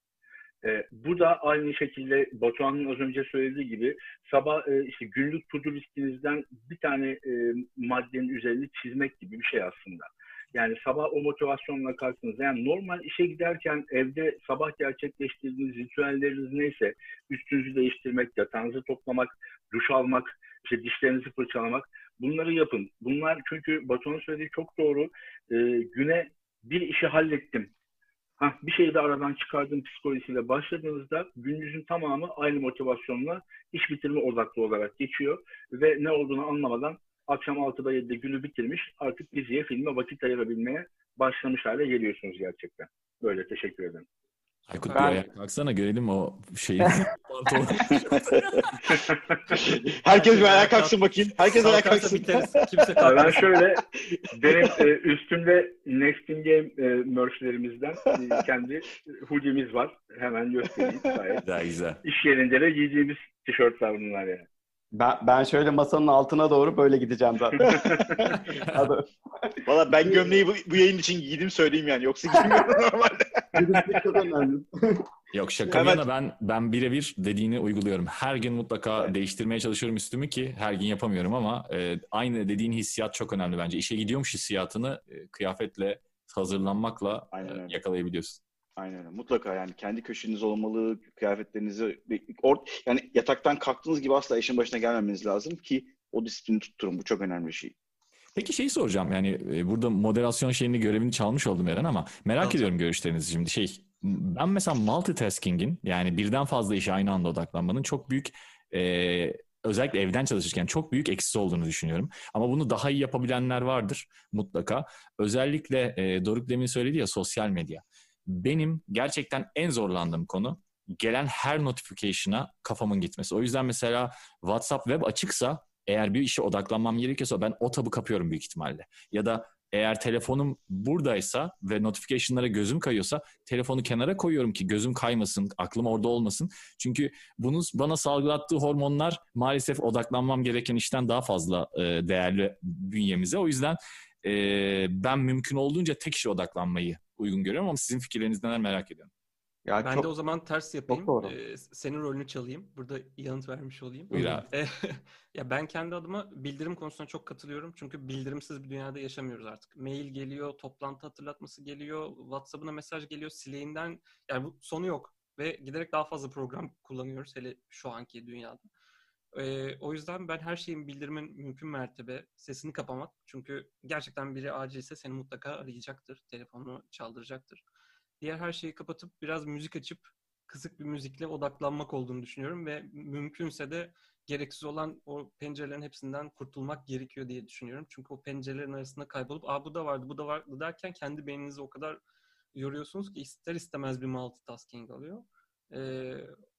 Bu da aynı şekilde Batuhan'ın az önce söylediği gibi sabah günlük to-do listinizden bir tane maddenin üzerini çizmek gibi bir şey aslında. Yani sabah o motivasyonla kalktığınızda, yani normal işe giderken evde sabah gerçekleştirdiğiniz ritüelleriniz neyse, üstünüzü değiştirmek, yatağınızı toplamak, duş almak, dişlerinizi fırçalamak, bunları yapın. Bunlar çünkü Batuhan'ın söylediği çok doğru. Güne bir işi hallettim, bir şeyi de aradan çıkardım psikolojisiyle başladığınızda gününüzün tamamı aynı motivasyonla iş bitirme odaklı olarak geçiyor ve ne olduğunu anlamadan akşam 6'da 7'de günü bitirmiş, artık diziye, filme vakit ayırabilmeye başlamış hale geliyorsunuz gerçekten. Böyle, teşekkür ederim. Aykut Bey, baksana görelim o şeyi. Herkes ayağa kalksın bakayım. Herkes ayağa kalksın. Kimse kalksın. Ben şöyle, benim üstümde Next in Game merchlerimizden kendi hoodie'miz var. Hemen göstereyim. Güzel. İş yerinde de giydiğimiz tişörtler bunlar yani. Ben şöyle masanın altına doğru böyle gideceğim zaten. Valla ben gömleği bu yayın için giydim söyleyeyim yani. Yoksa giymiyorum normalde. Yok şaka bir yana ben birebir dediğini uyguluyorum. Her gün mutlaka değiştirmeye çalışıyorum üstümü ki her gün yapamıyorum ama aynı dediğin hissiyat çok önemli bence. İşe gidiyormuş hissiyatını kıyafetle, hazırlanmakla yakalayabiliyorsun. Aynen öyle. Mutlaka yani kendi köşeniz olmalı, kıyafetlerinizi yani yataktan kalktığınız gibi asla işin başına gelmemeniz lazım ki o disiplini tutturun. Bu çok önemli bir şey. Peki şeyi soracağım, yani burada moderasyon şeyini, görevini çalmış oldum Eren, ama merak ediyorum görüşlerinizi şimdi. Ben mesela multitasking'in, yani birden fazla işe aynı anda odaklanmanın çok büyük, özellikle evden çalışırken çok büyük eksisi olduğunu düşünüyorum. Ama bunu daha iyi yapabilenler vardır mutlaka. Özellikle Doruk demin söyledi ya, sosyal medya. Benim gerçekten en zorlandığım konu gelen her notification'a kafamın gitmesi. O yüzden mesela WhatsApp web açıksa, eğer bir işe odaklanmam gerekiyorsa ben o tabı kapıyorum büyük ihtimalle. Ya da eğer telefonum buradaysa ve notification'lara gözüm kayıyorsa telefonu kenara koyuyorum ki gözüm kaymasın, aklım orada olmasın. Çünkü bunun bana salgılattığı hormonlar maalesef odaklanmam gereken işten daha fazla değerli bünyemize. O yüzden ben mümkün olduğunca tek işe odaklanmayı uygun görüyorum, ama sizin fikirlerinizi neler merak ediyorum. Ya ben çok, de o zaman ters yapayım. Senin rolünü çalayım. Burada yanıt vermiş olayım. Buyur abi. Ya ben kendi adıma bildirim konusuna çok katılıyorum. Çünkü bildirimsiz bir dünyada yaşamıyoruz artık. Mail geliyor, toplantı hatırlatması geliyor, WhatsApp'ına mesaj geliyor, Slack'inden. Yani bu sonu yok. Ve giderek daha fazla program kullanıyoruz hele şu anki dünyada. O yüzden ben her şeyin bildirimin mümkün mertebe sesini kapamak. Çünkü gerçekten biri acilse seni mutlaka arayacaktır. Telefonunu çaldıracaktır. Diğer her şeyi kapatıp biraz müzik açıp kısık bir müzikle odaklanmak olduğunu düşünüyorum ve mümkünse de gereksiz olan o pencerelerin hepsinden kurtulmak gerekiyor diye düşünüyorum. Çünkü o pencerelerin arasında kaybolup bu da vardı, bu da vardı derken kendi beyninizi o kadar yoruyorsunuz ki ister istemez bir multitasking alıyor.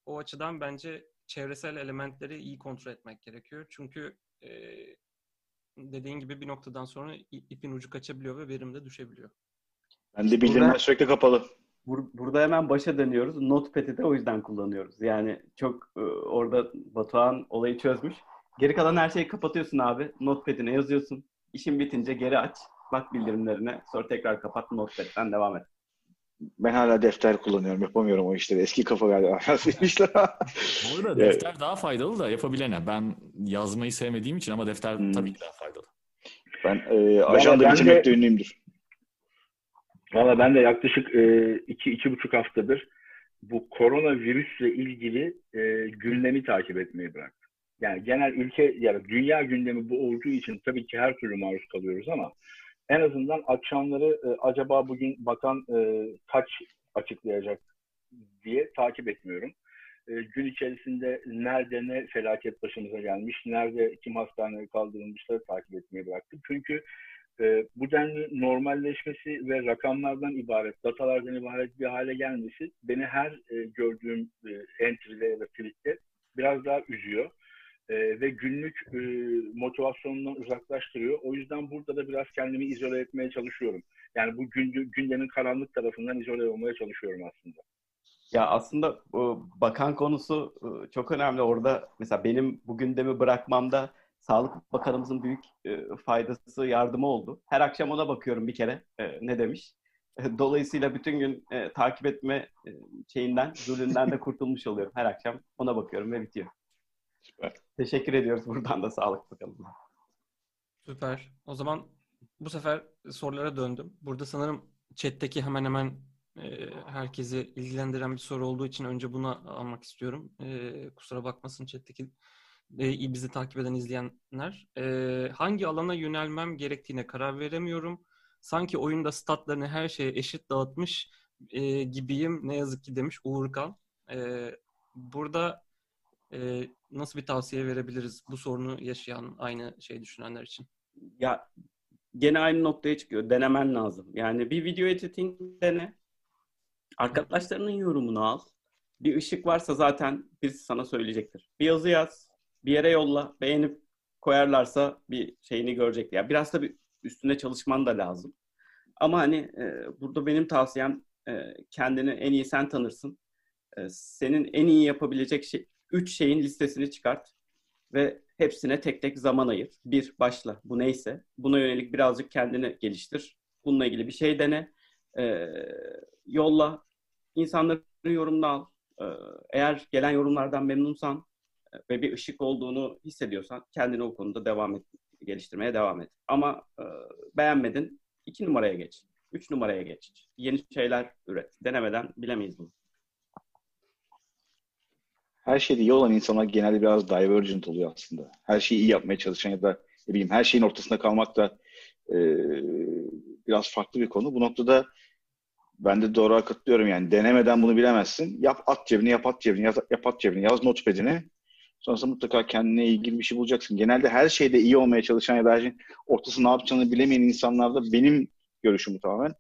O açıdan bence çevresel elementleri iyi kontrol etmek gerekiyor. Çünkü dediğin gibi bir noktadan sonra ipin ucu kaçabiliyor ve verim de düşebiliyor. Ben de bildirimler sürekli kapalı. Burada hemen başa dönüyoruz. Notepad'i de o yüzden kullanıyoruz. Yani çok orada Batuhan olayı çözmüş. Geri kalan her şeyi kapatıyorsun abi. Notepad'ine yazıyorsun. İşin bitince geri aç. Bak bildirimlerine. Sonra tekrar kapat. Notepad'den devam et. Ben hala defter kullanıyorum. Yapamıyorum o işleri. Eski kafalarda. Bu arada defter daha faydalı da yapabilene. Ben yazmayı sevmediğim için, ama defter tabii ki daha faydalı. Ben ajanda bitirmekte ünlüyümdür. Valla ben de yaklaşık 2-2,5 haftadır bu koronavirüsle ilgili gündemi takip etmeyi bıraktım. Yani genel ülke, yani dünya gündemi bu olduğu için tabii ki her türlü maruz kalıyoruz, ama en azından akşamları acaba bugün bakan kaç açıklayacak diye takip etmiyorum. Gün içerisinde nerede ne felaket başımıza gelmiş, nerede kim hastaneye kaldırılmışları takip etmeyi bıraktım. Çünkü bu denli normalleşmesi ve rakamlardan ibaret, datalardan ibaret bir hale gelmesi beni her gördüğüm entry'de ya da tweet'te biraz daha üzüyor. Ve günlük motivasyonundan uzaklaştırıyor. O yüzden burada da biraz kendimi izole etmeye çalışıyorum. Yani bu gündemin karanlık tarafından izole olmaya çalışıyorum aslında. Ya aslında bakan konusu çok önemli. Orada mesela benim bu gündemi bırakmamda Sağlık Bakanımızın büyük faydası, yardımı oldu. Her akşam ona bakıyorum bir kere ne demiş. Dolayısıyla bütün gün takip etme şeyinden, zulümden de kurtulmuş oluyorum. Her akşam ona bakıyorum ve bitiyor. Süper. Teşekkür ediyoruz buradan da Sağlık Bakanımıza. Süper. O zaman bu sefer sorulara döndüm. Burada sanırım chat'teki hemen hemen herkesi ilgilendiren bir soru olduğu için önce bunu almak istiyorum. Kusura bakmasın chat'teki bizi takip eden izleyenler. Hangi alana yönelmem gerektiğine karar veremiyorum. Sanki oyunda statlarını her şeye eşit dağıtmış gibiyim. Ne yazık ki demiş Uğurkan. Burada nasıl bir tavsiye verebiliriz bu sorunu yaşayan, aynı şey düşünenler için? Ya gene aynı noktaya çıkıyor. Denemen lazım. Yani bir video editing dene. Arkadaşlarının yorumunu al. Bir ışık varsa zaten birisi sana söyleyecektir. Bir yazı yaz. Bir yere yolla, beğenip koyarlarsa bir şeyini görecekler. Yani biraz da bir üstüne çalışman da lazım. Ama hani burada benim tavsiyem kendini en iyi sen tanırsın. Senin en iyi yapabilecek şey, 3 şeyin listesini çıkart ve hepsine tek tek zaman ayır. Bir, başla. Bu neyse. Buna yönelik birazcık kendini geliştir. Bununla ilgili bir şey dene. Yolla. İnsanların yorumunu al. Eğer gelen yorumlardan memnunsan ve bir ışık olduğunu hissediyorsan kendini o konuda geliştirmeye devam et. Ama beğenmedin, 2 numaraya geç. 3 numaraya geç. Yeni şeyler üret. Denemeden bilemeyiz bunu. Her şeyde iyi olan insanlar genelde biraz divergent oluyor aslında. Her şeyi iyi yapmaya çalışan ya da her şeyin ortasında kalmak da biraz farklı bir konu. Bu noktada ben de doğru katılıyorum yani. Denemeden bunu bilemezsin. Yap at cebine, yap at cebine, yap at cebine, yaz notepad'ine. Sonrasında mutlaka kendine ilgili bir şey bulacaksın. Genelde her şeyde iyi olmaya çalışan ya da ortası ne yapacağını bilemeyen insanlarda benim görüşüm tamamen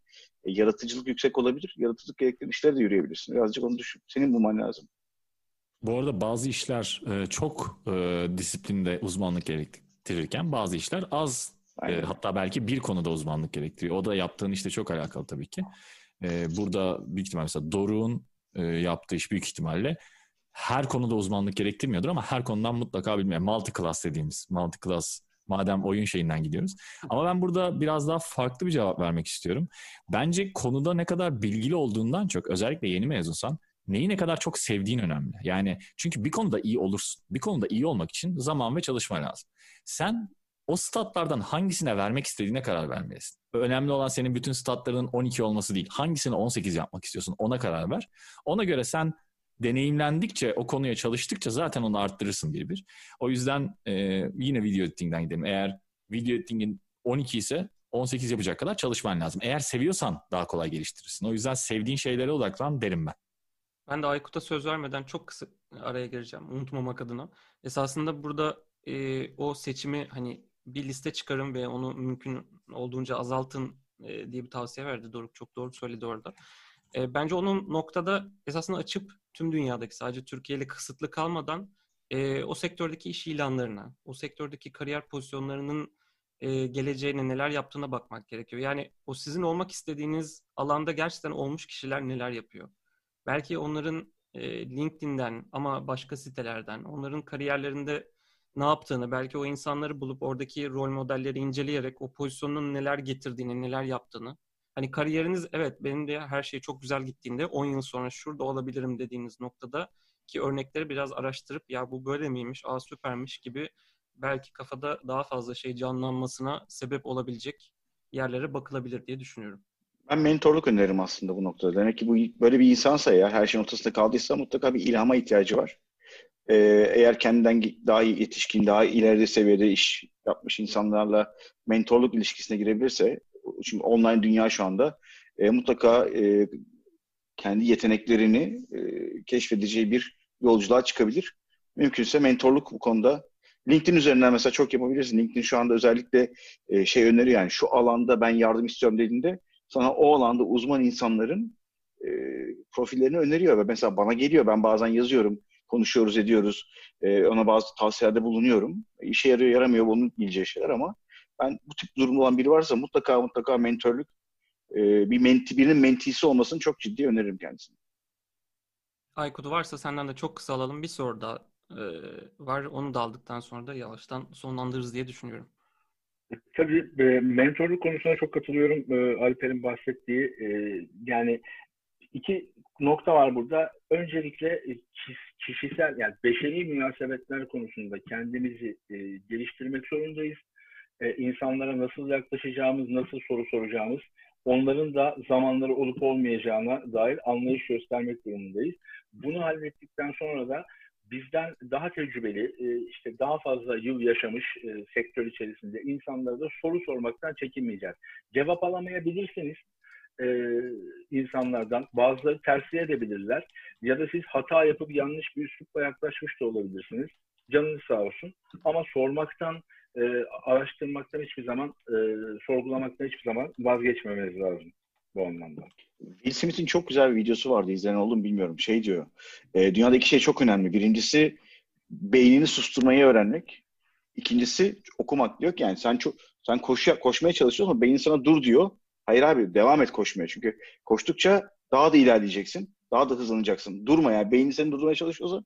yaratıcılık yüksek olabilir. Yaratıcılık gerektiren işlere de yürüyebilirsin. Birazcık onu düşün. Senin bulman lazım. Bu arada bazı işler çok disiplinde uzmanlık gerektirirken bazı işler az, hatta belki bir konuda uzmanlık gerektiriyor. O da yaptığın işle çok alakalı tabii ki. Burada büyük ihtimal mesela Doruk'un yaptığı iş büyük ihtimalle her konuda uzmanlık gerektirmiyordur ama her konudan mutlaka bilmiyor. Multi-class dediğimiz, multi-class madem oyun şeyinden gidiyoruz. Ama ben burada biraz daha farklı bir cevap vermek istiyorum. Bence konuda ne kadar bilgili olduğundan çok, özellikle yeni mezunsan, neyi ne kadar çok sevdiğin önemli. Yani çünkü bir konuda iyi olursun. Bir konuda iyi olmak için zaman ve çalışma lazım. Sen o statlardan hangisine vermek istediğine karar vermelisin. Önemli olan senin bütün statlarının 12 olması değil. Hangisini 18 yapmak istiyorsun, ona karar ver. Ona göre sen deneyimlendikçe, o konuya çalıştıkça zaten onu arttırırsın bir bir. O yüzden yine video editing'den gidelim. Eğer video editing'in 12 ise 18 yapacak kadar çalışman lazım. Eğer seviyorsan daha kolay geliştirirsin. O yüzden sevdiğin şeylere odaklan derim ben. Ben de Aykut'a söz vermeden çok kısa araya gireceğim, unutmamak adına. Esasında burada o seçimi, hani bir liste çıkarın ve onu mümkün olduğunca azaltın diye bir tavsiye verdi Doruk. Çok doğru söyledi orada. Bence onun noktada esasını açıp tüm dünyadaki, sadece Türkiye'yle kısıtlı kalmadan o sektördeki iş ilanlarına, o sektördeki kariyer pozisyonlarının geleceğine, neler yaptığına bakmak gerekiyor. Yani o sizin olmak istediğiniz alanda gerçekten olmuş kişiler neler yapıyor? Belki onların LinkedIn'den ama başka sitelerden, onların kariyerlerinde ne yaptığını, belki o insanları bulup oradaki rol modelleri inceleyerek o pozisyonun neler getirdiğini, neler yaptığını. Hani kariyeriniz, evet benim de her şey çok güzel gittiğinde 10 yıl sonra şurada olabilirim dediğiniz noktada ki örnekleri biraz araştırıp ya bu böyle miymiş, aa süpermiş gibi belki kafada daha fazla şey canlanmasına sebep olabilecek yerlere bakılabilir diye düşünüyorum. Ben mentorluk öneririm aslında bu noktada. Demek ki bu böyle bir insansa, ya her şeyin ortasında kaldıysa mutlaka bir ilhama ihtiyacı var. Eğer kendinden daha iyi yetişkin, daha ileri seviyede iş yapmış insanlarla mentorluk ilişkisine girebilirse, çünkü online dünya şu anda mutlaka kendi yeteneklerini keşfedeceği bir yolculuğa çıkabilir. Mümkünse mentorluk bu konuda. LinkedIn üzerinden mesela çok yapabilirsin. LinkedIn şu anda özellikle şey öneriyor, yani şu alanda ben yardım istiyorum dediğinde sana o alanda uzman insanların profillerini öneriyor. Ve mesela bana geliyor, ben bazen yazıyorum, konuşuyoruz, ediyoruz, ona bazı tavsiyelerde bulunuyorum. İşe yarıyor, yaramıyor, onun bileceği şeyler ama ben bu tip durumda olan biri varsa mutlaka mentörlük, birinin mentisi olmasını çok ciddi öneririm kendisine. Aykut, varsa senden de çok kısa alalım. Bir soru daha var. Onu da aldıktan sonra da yavaştan sonlandırırız diye düşünüyorum. Tabii mentorluk konusuna çok katılıyorum. Alper'in bahsettiği yani iki nokta var burada. Öncelikle kişisel, yani beşeri münasebetler konusunda kendimizi geliştirmek zorundayız. İnsanlara nasıl yaklaşacağımız, nasıl soru soracağımız, onların da zamanları olup olmayacağına dair anlayış göstermek durumundayız. Bunu hallettikten sonra da bizden daha tecrübeli, işte daha fazla yıl yaşamış sektör içerisinde insanlara da soru sormaktan çekinmeyeceğiz. Cevap alamayabilirsiniz insanlardan, bazıları tersiye edebilirler ya da siz hata yapıp yanlış bir üslupla yaklaşmış da olabilirsiniz. Canınız sağ olsun ama sormaktan, araştırmaktan hiçbir zaman, sorgulamaktan hiçbir zaman vazgeçmemeniz lazım bu anlamda. Will Smith'in çok güzel bir videosu vardı, izlenen oldu mu bilmiyorum. Şey diyor, dünyada iki şey çok önemli. Birincisi beynini susturmayı öğrenmek. İkincisi okumak diyor ki, yani sen koşmaya çalışıyorsun ama beynin sana dur diyor. Hayır abi, devam et koşmaya, çünkü koştukça daha da ilerleyeceksin, daha da hızlanacaksın. Durma, yani beynin seni durdurmaya çalışıyorsa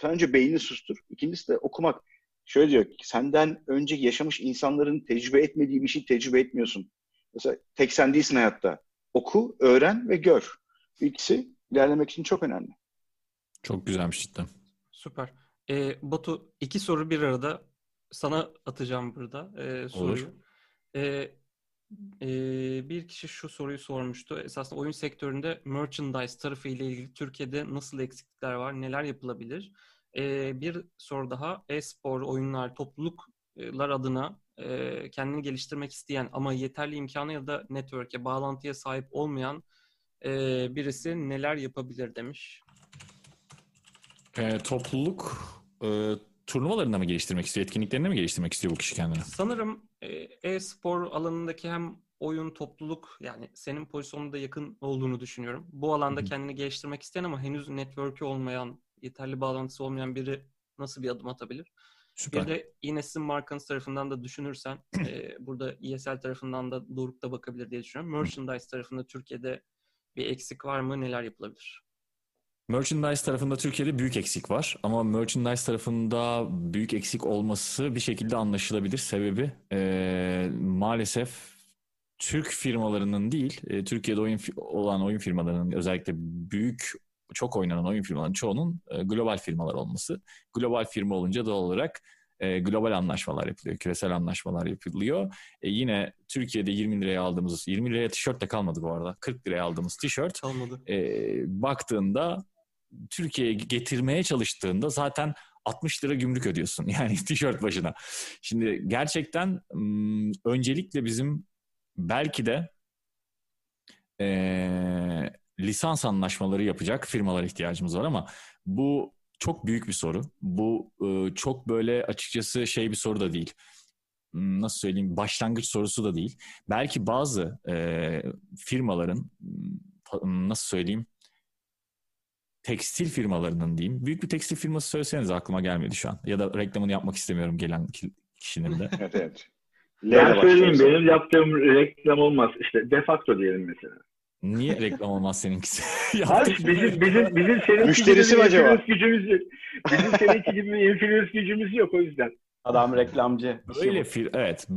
sen önce beynini sustur. İkincisi de okumak. Şöyle diyor ki, senden önce yaşamış insanların tecrübe etmediği bir şey tecrübe etmiyorsun. Mesela tek sen değilsin hayatta. Oku, öğren ve gör. İkisi ilerlemek için çok önemli. Çok güzelmiş cidden. Süper. Batu, iki soru bir arada. Sana atacağım burada soruyu. Olur. Bir kişi şu soruyu sormuştu. Esasında oyun sektöründe merchandise tarafı ile ilgili Türkiye'de nasıl eksiklikler var, neler yapılabilir? Bir soru daha. E-spor, oyunlar, topluluk adına kendini geliştirmek isteyen ama yeterli imkana ya da network'e, bağlantıya sahip olmayan birisi neler yapabilir demiş. Topluluk turnuvalarında mı geliştirmek istiyor, etkinliklerinde mi geliştirmek istiyor bu kişi kendini? Sanırım e-spor alanındaki hem oyun, topluluk, yani senin pozisyonunda yakın olduğunu düşünüyorum. Bu alanda kendini geliştirmek isteyen ama henüz network'ü olmayan, yeterli bağlantısı olmayan biri nasıl bir adım atabilir? Süper. Bir de yine sizin markanız tarafından da düşünürsen burada ESL tarafından da Doruk da bakabilir diye düşünüyorum. Merchandise tarafında Türkiye'de bir eksik var mı? Neler yapılabilir? Merchandise tarafında Türkiye'de büyük eksik var. Ama merchandise tarafında büyük eksik olması bir şekilde anlaşılabilir. Sebebi maalesef Türk firmalarının değil, Türkiye'de oyun firmalarının, özellikle büyük, çok oynanan oyun firmalarının çoğunun global firmalar olması. Global firma olunca doğal olarak global anlaşmalar yapılıyor, küresel anlaşmalar yapılıyor. Yine Türkiye'de 20 liraya aldığımız, 20 liraya tişört de kalmadı bu arada. 40 liraya aldığımız tişört kalmadı. Baktığında Türkiye'ye getirmeye çalıştığında zaten 60 lira gümrük ödüyorsun. Yani tişört başına. Şimdi gerçekten öncelikle bizim belki de lisans anlaşmaları yapacak firmalara ihtiyacımız var ama bu çok büyük bir soru. Bu çok böyle açıkçası şey bir soru da değil. Nasıl söyleyeyim? Başlangıç sorusu da değil. Belki bazı firmaların, nasıl söyleyeyim? Tekstil firmalarının diyeyim. Büyük bir tekstil firması söyleseniz aklıma gelmedi şu an. Ya da reklamını yapmak istemiyorum gelen kişinin de. Evet evet. Ben söyleyeyim, benim yaptığım reklam olmaz. İşte de facto diyelim mesela. Niye reklam olmaz seninkisi? Bizim senin müşterisi mi acaba? Bizim seninki gibi influence gücümüz yok o yüzden. Adam reklamcı.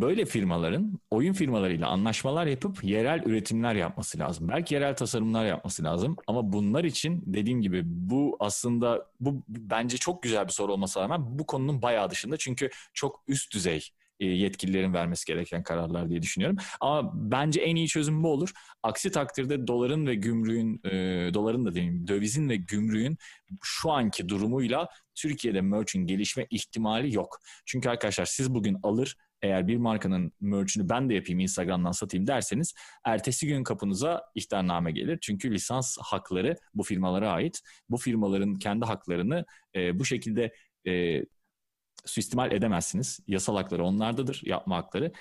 Böyle firmaların oyun firmalarıyla anlaşmalar yapıp yerel üretimler yapması lazım. Belki yerel tasarımlar yapması lazım. Ama bunlar için dediğim gibi bu aslında bu bence çok güzel bir soru olmasına rağmen bu konunun bayağı dışında. Çünkü çok üst düzey yetkililerin vermesi gereken kararlar diye düşünüyorum. Ama bence en iyi çözüm bu olur. Aksi takdirde doların ve gümrüğün, doların da demeyeyim, dövizin ve gümrüğün şu anki durumuyla Türkiye'de merch'ün gelişme ihtimali yok. Çünkü arkadaşlar siz bugün alır, eğer bir markanın merch'ünü ben de yapayım, Instagram'dan satayım derseniz ertesi gün kapınıza ihtarname gelir. Çünkü lisans hakları bu firmalara ait. Bu firmaların kendi haklarını bu şekilde suistimal edemezsiniz. Yasal hakları onlardadır, yapma hakları.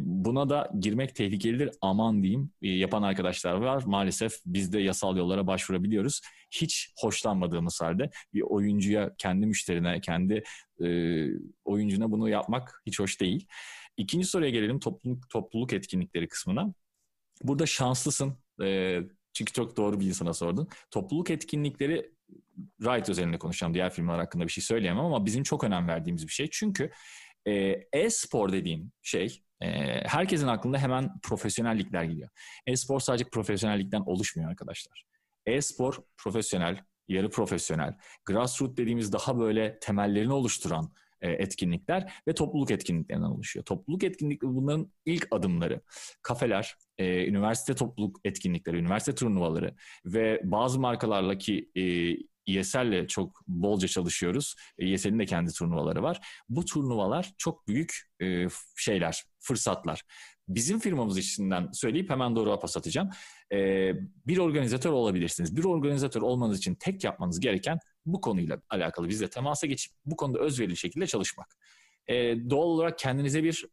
Buna da girmek tehlikelidir. Aman diyeyim. Yapan arkadaşlar var. Maalesef biz de yasal yollara başvurabiliyoruz. Hiç hoşlanmadığımız halde bir oyuncuya, kendi müşterine, kendi oyuncuna bunu yapmak hiç hoş değil. İkinci soruya gelelim. Topluluk etkinlikleri kısmına. Burada şanslısın. Çünkü çok doğru bir insana sordun. Topluluk etkinlikleri Riot özelinde konuşacağım. Diğer firmalar hakkında bir şey söyleyemem ama bizim çok önem verdiğimiz bir şey. Çünkü e-spor dediğim şey herkesin aklında hemen profesyonellikler geliyor. E-spor sadece profesyonellikten oluşmuyor arkadaşlar. E-spor profesyonel, yarı profesyonel, grassroots dediğimiz daha böyle temellerini oluşturan etkinlikler ve topluluk etkinliklerinden oluşuyor. Topluluk etkinlikleri bunların ilk adımları. Kafeler, üniversite topluluk etkinlikleri, üniversite turnuvaları ve bazı markalarla ki ESL'le çok bolca çalışıyoruz. ESL'in de kendi turnuvaları var. Bu turnuvalar çok büyük şeyler, fırsatlar. Bizim firmamız içinden söyleyip hemen doğru pas atacağım. Bir organizatör olabilirsiniz. Bir organizatör olmanız için tek yapmanız gereken bu konuyla alakalı bizle temasa geçip bu konuda özverili şekilde çalışmak. Doğal olarak kendinize bir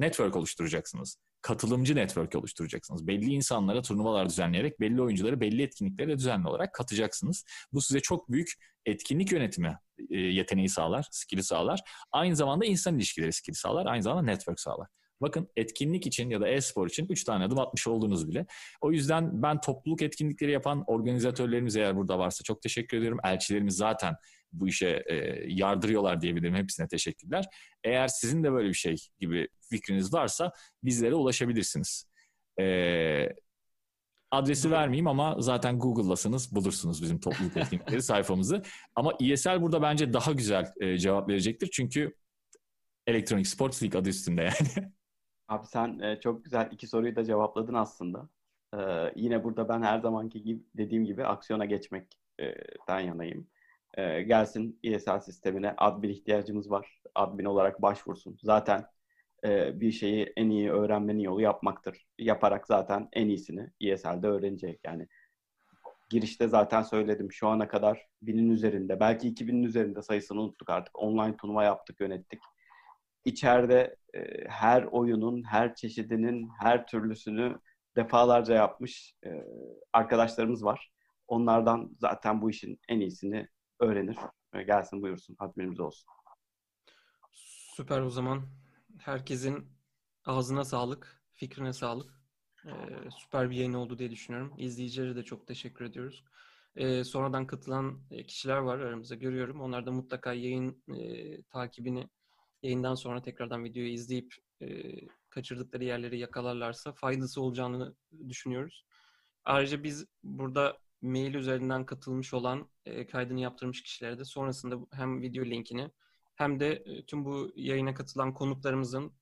network oluşturacaksınız. Katılımcı network oluşturacaksınız. Belli insanlara turnuvalar düzenleyerek belli oyuncuları belli etkinliklere düzenli olarak katacaksınız. Bu size çok büyük etkinlik yönetimi yeteneği sağlar, skill'i sağlar. Aynı zamanda insan ilişkileri skill'i sağlar, aynı zamanda network sağlar. Bakın etkinlik için ya da e-spor için 3 tane adım atmış oldunuz bile. O yüzden ben topluluk etkinlikleri yapan organizatörlerimiz eğer burada varsa çok teşekkür ediyorum. Elçilerimiz zaten bu işe yardırıyorlar diyebilirim. Hepsine teşekkürler. Eğer sizin de böyle bir şey gibi fikriniz varsa bizlere ulaşabilirsiniz. Adresi vermeyeyim ama zaten Google'lasınız bulursunuz bizim topluluk etkinlikleri sayfamızı. Ama ESL burada bence daha güzel cevap verecektir. Çünkü Electronic Sports League adı üstünde yani. Abi sen çok güzel iki soruyu da cevapladın aslında. Yine burada ben her zamanki gibi dediğim gibi aksiyona geçmekten yanayım. gelsin ESL sistemine admin ihtiyacımız var. Admin olarak başvursun. Zaten bir şeyi en iyi öğrenmenin yolu yapmaktır. Yaparak zaten en iyisini ESL'de öğrenecek. Yani girişte zaten söyledim. Şu ana kadar 1000'in üzerinde, belki 2000'in üzerinde sayısını unuttuk artık. Online turnuva yaptık, yönettik. İçeride her oyunun, her çeşidinin, her türlüsünü defalarca yapmış arkadaşlarımız var. Onlardan zaten bu işin en iyisini öğrenir. Gelsin buyursun. Adminimiz olsun. Süper o zaman. Herkesin ağzına sağlık, fikrine sağlık. Süper bir yayın oldu diye düşünüyorum. İzleyicilere de çok teşekkür ediyoruz. Sonradan katılan kişiler var aramızda, görüyorum. Onlar da mutlaka yayın takibini, yayından sonra tekrardan videoyu izleyip kaçırdıkları yerleri yakalarlarsa faydası olacağını düşünüyoruz. Ayrıca biz burada mail üzerinden katılmış olan, kaydını yaptırmış kişilere de sonrasında hem video linkini hem de tüm bu yayına katılan konuklarımızın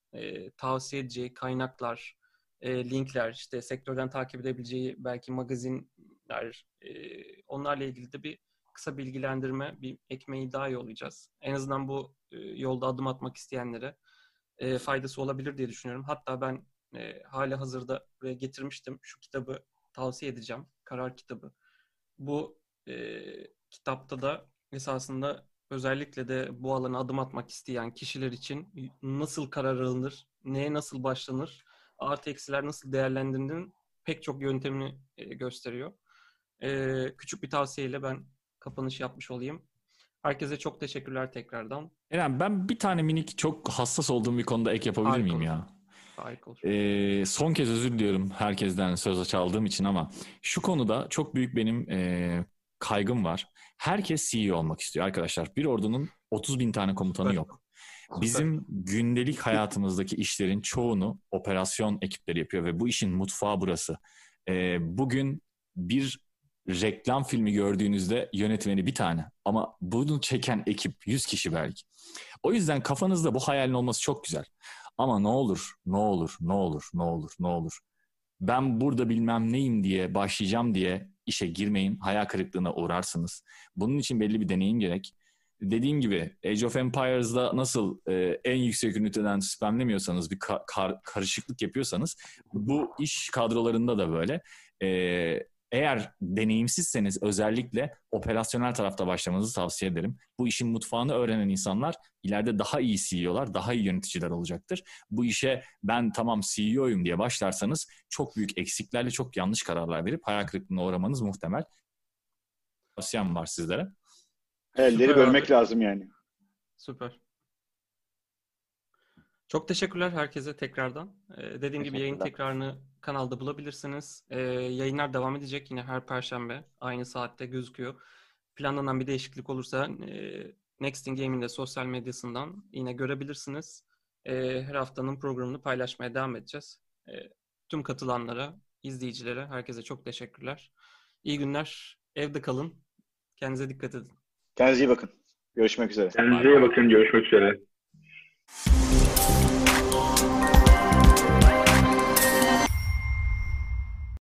tavsiye edeceği kaynaklar, linkler, işte sektörden takip edebileceği belki magazinler, onlarla ilgili de bir kısa bilgilendirme, bir ekmeği daha yollayacağız. En azından bu yolda adım atmak isteyenlere faydası olabilir diye düşünüyorum. Hatta ben hala hazırda buraya getirmiştim. Şu kitabı tavsiye edeceğim. Karar kitabı. Bu kitapta da esasında özellikle de bu alana adım atmak isteyen kişiler için nasıl karar alınır, neye nasıl başlanır, artı eksiler nasıl değerlendirildiğinin pek çok yöntemini gösteriyor. Küçük bir tavsiyeyle ben kapanış yapmış olayım. Herkese çok teşekkürler tekrardan. Eren, ben bir tane minik, çok hassas olduğum bir konuda ek yapabilir miyim ya? Harika olur. Son kez özür diliyorum herkesten söz açaldığım için ama şu konuda çok büyük benim kaygım var. Herkes CEO olmak istiyor arkadaşlar. Bir ordunun 30.000 tane komutanı yok. Bizim gündelik hayatımızdaki işlerin çoğunu operasyon ekipleri yapıyor ve bu işin mutfağı burası. Bugün bir reklam filmi gördüğünüzde yönetmeni bir tane ama bunu çeken ekip 100 kişi belki. O yüzden kafanızda bu hayalin olması çok güzel. Ama ne olur. Ben burada bilmem neyim diye başlayacağım diye işe girmeyin. Hayal kırıklığına uğrarsınız. Bunun için belli bir deneyim gerek. Dediğim gibi Age of Empires'da nasıl en yüksek üniteden spamlemiyorsanız, bir karışıklık yapıyorsanız, bu iş kadrolarında da böyle. Eğer deneyimsizseniz özellikle operasyonel tarafta başlamanızı tavsiye ederim. Bu işin mutfağını öğrenen insanlar ileride daha iyi CEO'lar, daha iyi yöneticiler olacaktır. Bu işe ben tamam CEO'yum diye başlarsanız çok büyük eksiklerle çok yanlış kararlar verip hayal kırıklığına uğramanız muhtemel. Tavsiyem var sizlere. Elleri bölmek abi. Lazım yani. Süper. Çok teşekkürler herkese tekrardan. Dediğim gibi yayın tekrarını kanalda bulabilirsiniz. Yayınlar devam edecek yine her Perşembe aynı saatte gözüküyor. Planlanan bir değişiklik olursa Next in Game'in de sosyal medyasından yine görebilirsiniz. Her haftanın programını paylaşmaya devam edeceğiz. Tüm katılanlara, izleyicilere, herkese çok teşekkürler. İyi günler. Evde kalın. Kendinize dikkat edin. Kendinize iyi bakın. Görüşmek üzere. Kendinize iyi bakın. Görüşmek üzere.